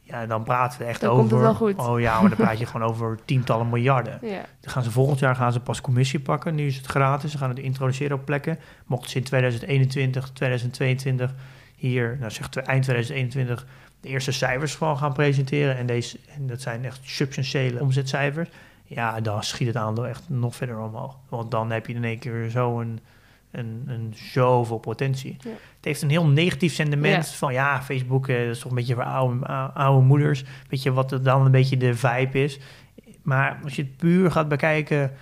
ja, dan praten we echt dan over... Komt het wel goed. Oh ja, maar dan praat je gewoon over tientallen miljarden. Ja. Dan gaan ze volgend jaar gaan ze pas commissie pakken. Nu is het gratis. Ze gaan het introduceren op plekken. Mochten ze in tweeduizend eenentwintig, tweeduizend tweeëntwintig... hier, nou zegt eind tweeduizend eenentwintig... de eerste cijfers van gaan presenteren... en, deze, en dat zijn echt substantiële omzetcijfers... ja, dan schiet het aandeel echt nog verder omhoog. Want dan heb je in één keer zo'n... Een, een zoveel potentie. Ja. Het heeft een heel negatief sentiment ja. van... ja, Facebook eh, dat is toch een beetje voor oude, oude moeders. Weet je, wat dan een beetje de vibe is. Maar als je het puur gaat bekijken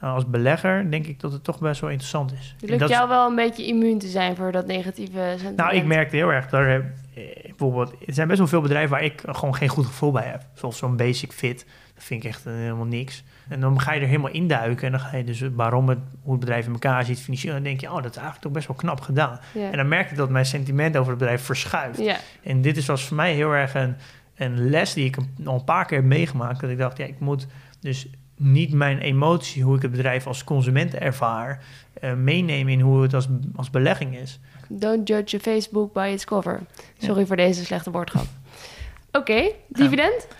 als belegger... denk ik dat het toch best wel interessant is. Het lukt jou wel een beetje immuun te zijn voor dat negatieve sentiment? Nou, ik merkte heel erg... Daar, eh, bijvoorbeeld, er zijn best wel veel bedrijven waar ik gewoon geen goed gevoel bij heb. Zoals zo'n Basic Fit. Dat vind ik echt helemaal niks. En dan ga je er helemaal induiken. En dan ga je dus waarom het, hoe het bedrijf in elkaar zit financieel. Dan denk je, oh, dat is eigenlijk toch best wel knap gedaan. Yeah. En dan merk ik dat mijn sentiment over het bedrijf verschuift. Yeah. En dit is was voor mij heel erg een, een les die ik al een paar keer heb meegemaakt. Dat ik dacht, ja, ik moet dus niet mijn emotie, hoe ik het bedrijf als consument ervaar, uh, meenemen in hoe het als, als belegging is. Don't judge Facebook by its cover. Sorry ja. voor deze slechte woordgrap. Oké, okay, dividend? Ja.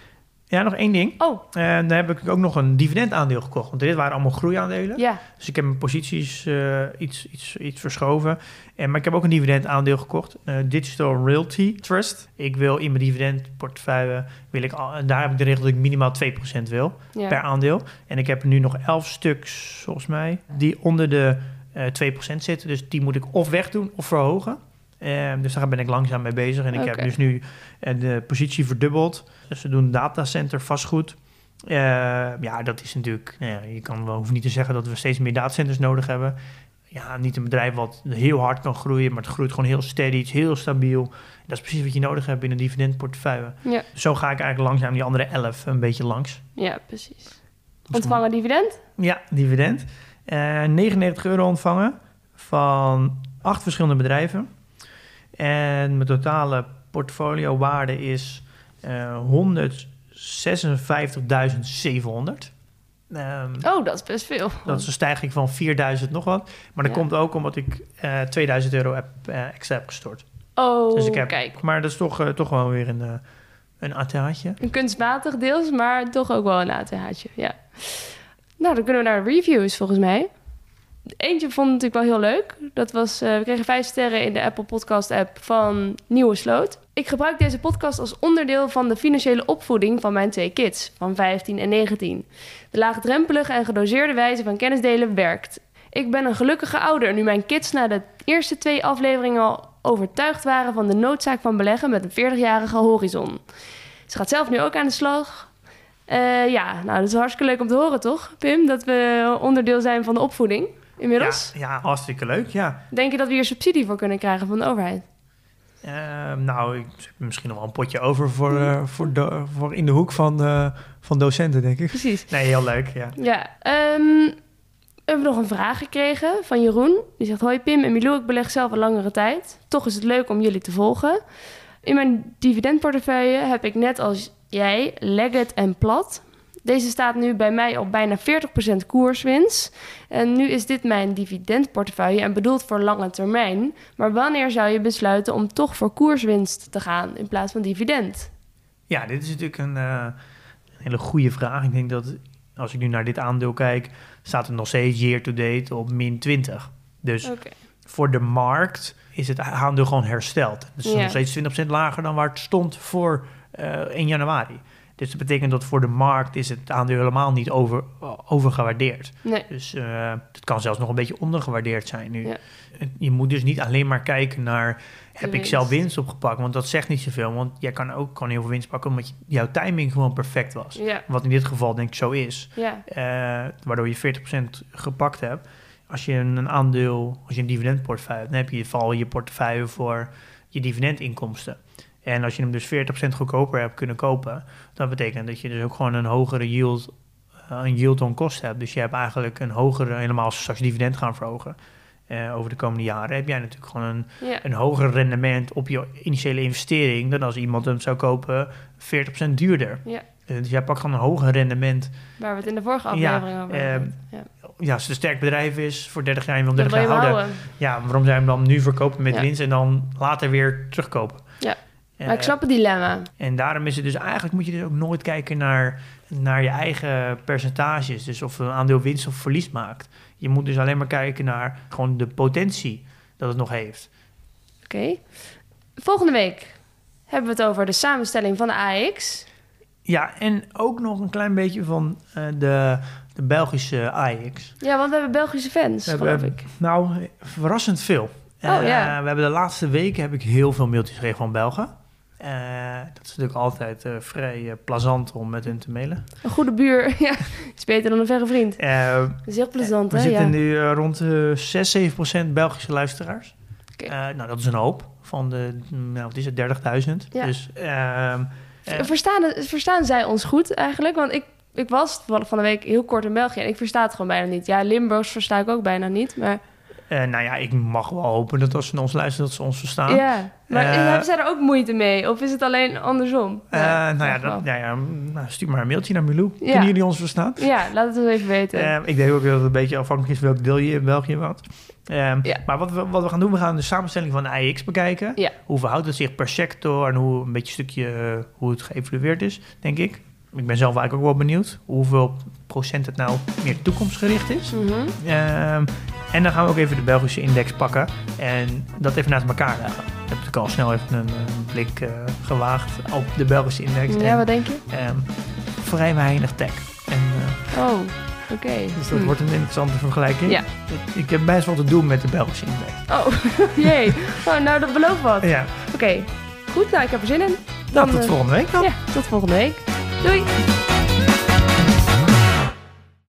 Ja, nog één ding. Oh. Uh, dan heb ik ook nog een dividendaandeel gekocht. Want dit waren allemaal groeiaandelen. Ja. Dus ik heb mijn posities uh, iets, iets, iets verschoven. En, maar ik heb ook een dividendaandeel gekocht. Uh, Digital Realty Trust. Ik wil in mijn dividendportefeuille... Wil ik al, en daar heb ik de regel dat ik minimaal twee procent wil ja. per aandeel. En ik heb er nu nog elf stuks, volgens mij... die onder de uh, twee procent zitten. Dus die moet ik of wegdoen of verhogen. Uh, dus daar ben ik langzaam mee bezig. En ik okay. heb dus nu uh, de positie verdubbeld. Dus ze doen datacenter vastgoed. Uh, ja, dat is natuurlijk... Nou ja, je kan wel, hoeft niet te zeggen dat we steeds meer datacenters nodig hebben. Ja, niet een bedrijf wat heel hard kan groeien... maar het groeit gewoon heel steady, het is heel stabiel. Dat is precies wat je nodig hebt in een dividendportefeuille. Ja. Zo ga ik eigenlijk langzaam die andere elf een beetje langs. Ja, precies. Ontvangen dividend? Ja, dividend. Uh, negenennegentig euro ontvangen van acht verschillende bedrijven. En mijn totale portfoliowaarde is uh, honderdzesenvijftigduizend zevenhonderd. Um, oh, dat is best veel. Dat is een stijging van vierduizend nog wat. Maar dat ja. komt ook omdat ik uh, tweeduizend euro heb, uh, extra heb gestort. Oh, dus ik heb, kijk. Maar dat is toch, uh, toch wel weer een, uh, een A T H'tje. Een kunstmatig deels, maar toch ook wel een A T H'tje, ja. Nou, dan kunnen we naar reviews volgens mij. Eentje vond het natuurlijk wel heel leuk. Dat was, uh, we kregen vijf sterren in de Apple Podcast app van Nieuwe Sloot. Ik gebruik deze podcast als onderdeel van de financiële opvoeding van mijn twee kids, van vijftien en negentien. De laagdrempelige en gedoseerde wijze van kennisdelen werkt. Ik ben een gelukkige ouder nu mijn kids na de eerste twee afleveringen al overtuigd waren van de noodzaak van beleggen met een veertigjarige horizon. Ze gaat zelf nu ook aan de slag. Uh, ja, nou, dat is hartstikke leuk om te horen, toch, Pim? Dat we onderdeel zijn van de opvoeding. Inmiddels? Ja, ja, hartstikke leuk, ja. Denk je dat we hier subsidie voor kunnen krijgen van de overheid? Uh, nou, ik heb misschien nog wel een potje over voor, uh, voor, do, voor in de hoek van, uh, van docenten, denk ik. Precies. Nee, heel leuk, ja. Ja, um, we hebben nog een vraag gekregen van Jeroen. Die zegt, hoi Pim en Milou, ik beleg zelf een langere tijd. Toch is het leuk om jullie te volgen. In mijn dividendportefeuille heb ik net als jij Leggett en Plat... Deze staat nu bij mij op bijna veertig procent koerswinst. En nu is dit mijn dividendportefeuille en bedoeld voor lange termijn. Maar wanneer zou je besluiten om toch voor koerswinst te gaan in plaats van dividend? Ja, dit is natuurlijk een, uh, een hele goede vraag. Ik denk dat als ik nu naar dit aandeel kijk, staat het nog steeds year to date op min twintig. Dus okay. voor de markt is het aandeel gewoon hersteld. Het is ja. nog steeds twintig procent lager dan waar het stond voor uh, één januari. Dus dat betekent dat voor de markt is het aandeel helemaal niet over, overgewaardeerd. Nee. Dus uh, het kan zelfs nog een beetje ondergewaardeerd zijn nu. Ja. Je moet dus niet alleen maar kijken naar... heb de ik zelf winst opgepakt? Want dat zegt niet zoveel. Want jij kan ook kan heel veel winst pakken... omdat jouw timing gewoon perfect was. Ja. Wat in dit geval denk ik zo is. Ja. Uh, waardoor je veertig procent gepakt hebt. Als je een aandeel... als je een dividendportefeuille hebt... dan heb je vooral je portefeuille voor je dividendinkomsten. En als je hem dus veertig procent goedkoper hebt kunnen kopen... dat betekent dat je dus ook gewoon een hogere yield... een yield on kost hebt. Dus je hebt eigenlijk een hogere... helemaal als straks dividend gaan verhogen... Uh, over de komende jaren heb jij natuurlijk gewoon een, ja. een hoger rendement op je initiële investering... dan als iemand hem zou kopen veertig procent duurder. Ja. Uh, dus jij pakt gewoon een hoger rendement. Waar we het in de vorige aflevering ja, over hebben. Uh, ja. ja, als het een sterk bedrijf is, voor dertig jaar en wil dertig jaar houden. houden. Ja, waarom zou je hem dan nu verkopen met ja. winst en dan later weer terugkopen? Ja, maar uh, ik snap het dilemma. En daarom is het dus eigenlijk, moet je dus ook nooit kijken naar, naar je eigen percentages. Dus of een aandeel winst of verlies maakt. Je moet dus alleen maar kijken naar gewoon de potentie dat het nog heeft. Oké. Okay. Volgende week hebben we het over de samenstelling van de A E X. Ja, en ook nog een klein beetje van uh, de, de Belgische A E X. Ja, want we hebben Belgische fans, we geloof hebben, ik. Nou, verrassend veel. Oh, uh, ja. We hebben de laatste weken heb ik heel veel mailtjes gekregen van Belgen. Uh, dat is natuurlijk altijd uh, vrij uh, plezant om met hun te mailen. Een goede buur, ja, is beter dan een verre vriend. Uh, dat is heel plezant, uh, hè? We zitten ja. nu uh, rond uh, zes, zeven procent Belgische luisteraars. Okay. Uh, nou, dat is een hoop van de, nou, wat is het, dertigduizend. Ja. Dus, uh, uh, verstaan, verstaan zij ons goed eigenlijk? Want ik, ik was van de week heel kort in België en ik versta het gewoon bijna niet. Ja, Limburgs versta ik ook bijna niet, maar... Uh, nou ja, ik mag wel hopen dat als ze naar ons luisteren, dat ze ons verstaan. Ja, maar uh, hebben zij er ook moeite mee? Of is het alleen andersom? Uh, ja, nou, ja, dat, ja, ja, nou, stuur maar een mailtje naar Milou. Ja. Kunnen jullie ons verstaan? Ja, laat het eens even weten. Uh, ik denk ook dat het een beetje afhankelijk is welk deel je in België woont. Uh, ja. Maar wat we, wat we gaan doen, we gaan de samenstelling van de A E X bekijken. Ja. Hoe verhoudt het zich per sector en hoe een beetje een stukje hoe het geëvalueerd is, denk ik. Ik ben zelf eigenlijk ook wel benieuwd hoeveel procent het nou meer toekomstgericht is. Mm-hmm. Uh, En dan gaan we ook even de Belgische index pakken en dat even naast elkaar leggen. Ik heb natuurlijk al snel even een, een blik uh, gewaagd op de Belgische index. Ja, en, wat denk je? Um, vrij weinig tech. En, uh, oh, oké. Okay. Dus dat hm. wordt een interessante vergelijking. Ja. Ik, ik heb best wel te doen met de Belgische index. Oh, jee. Oh, nou, dat belooft wat. Ja. Oké, okay. Goed. Nou, ik heb er zin in. Dan, nou, tot volgende week dan. Ja, tot volgende week. Doei.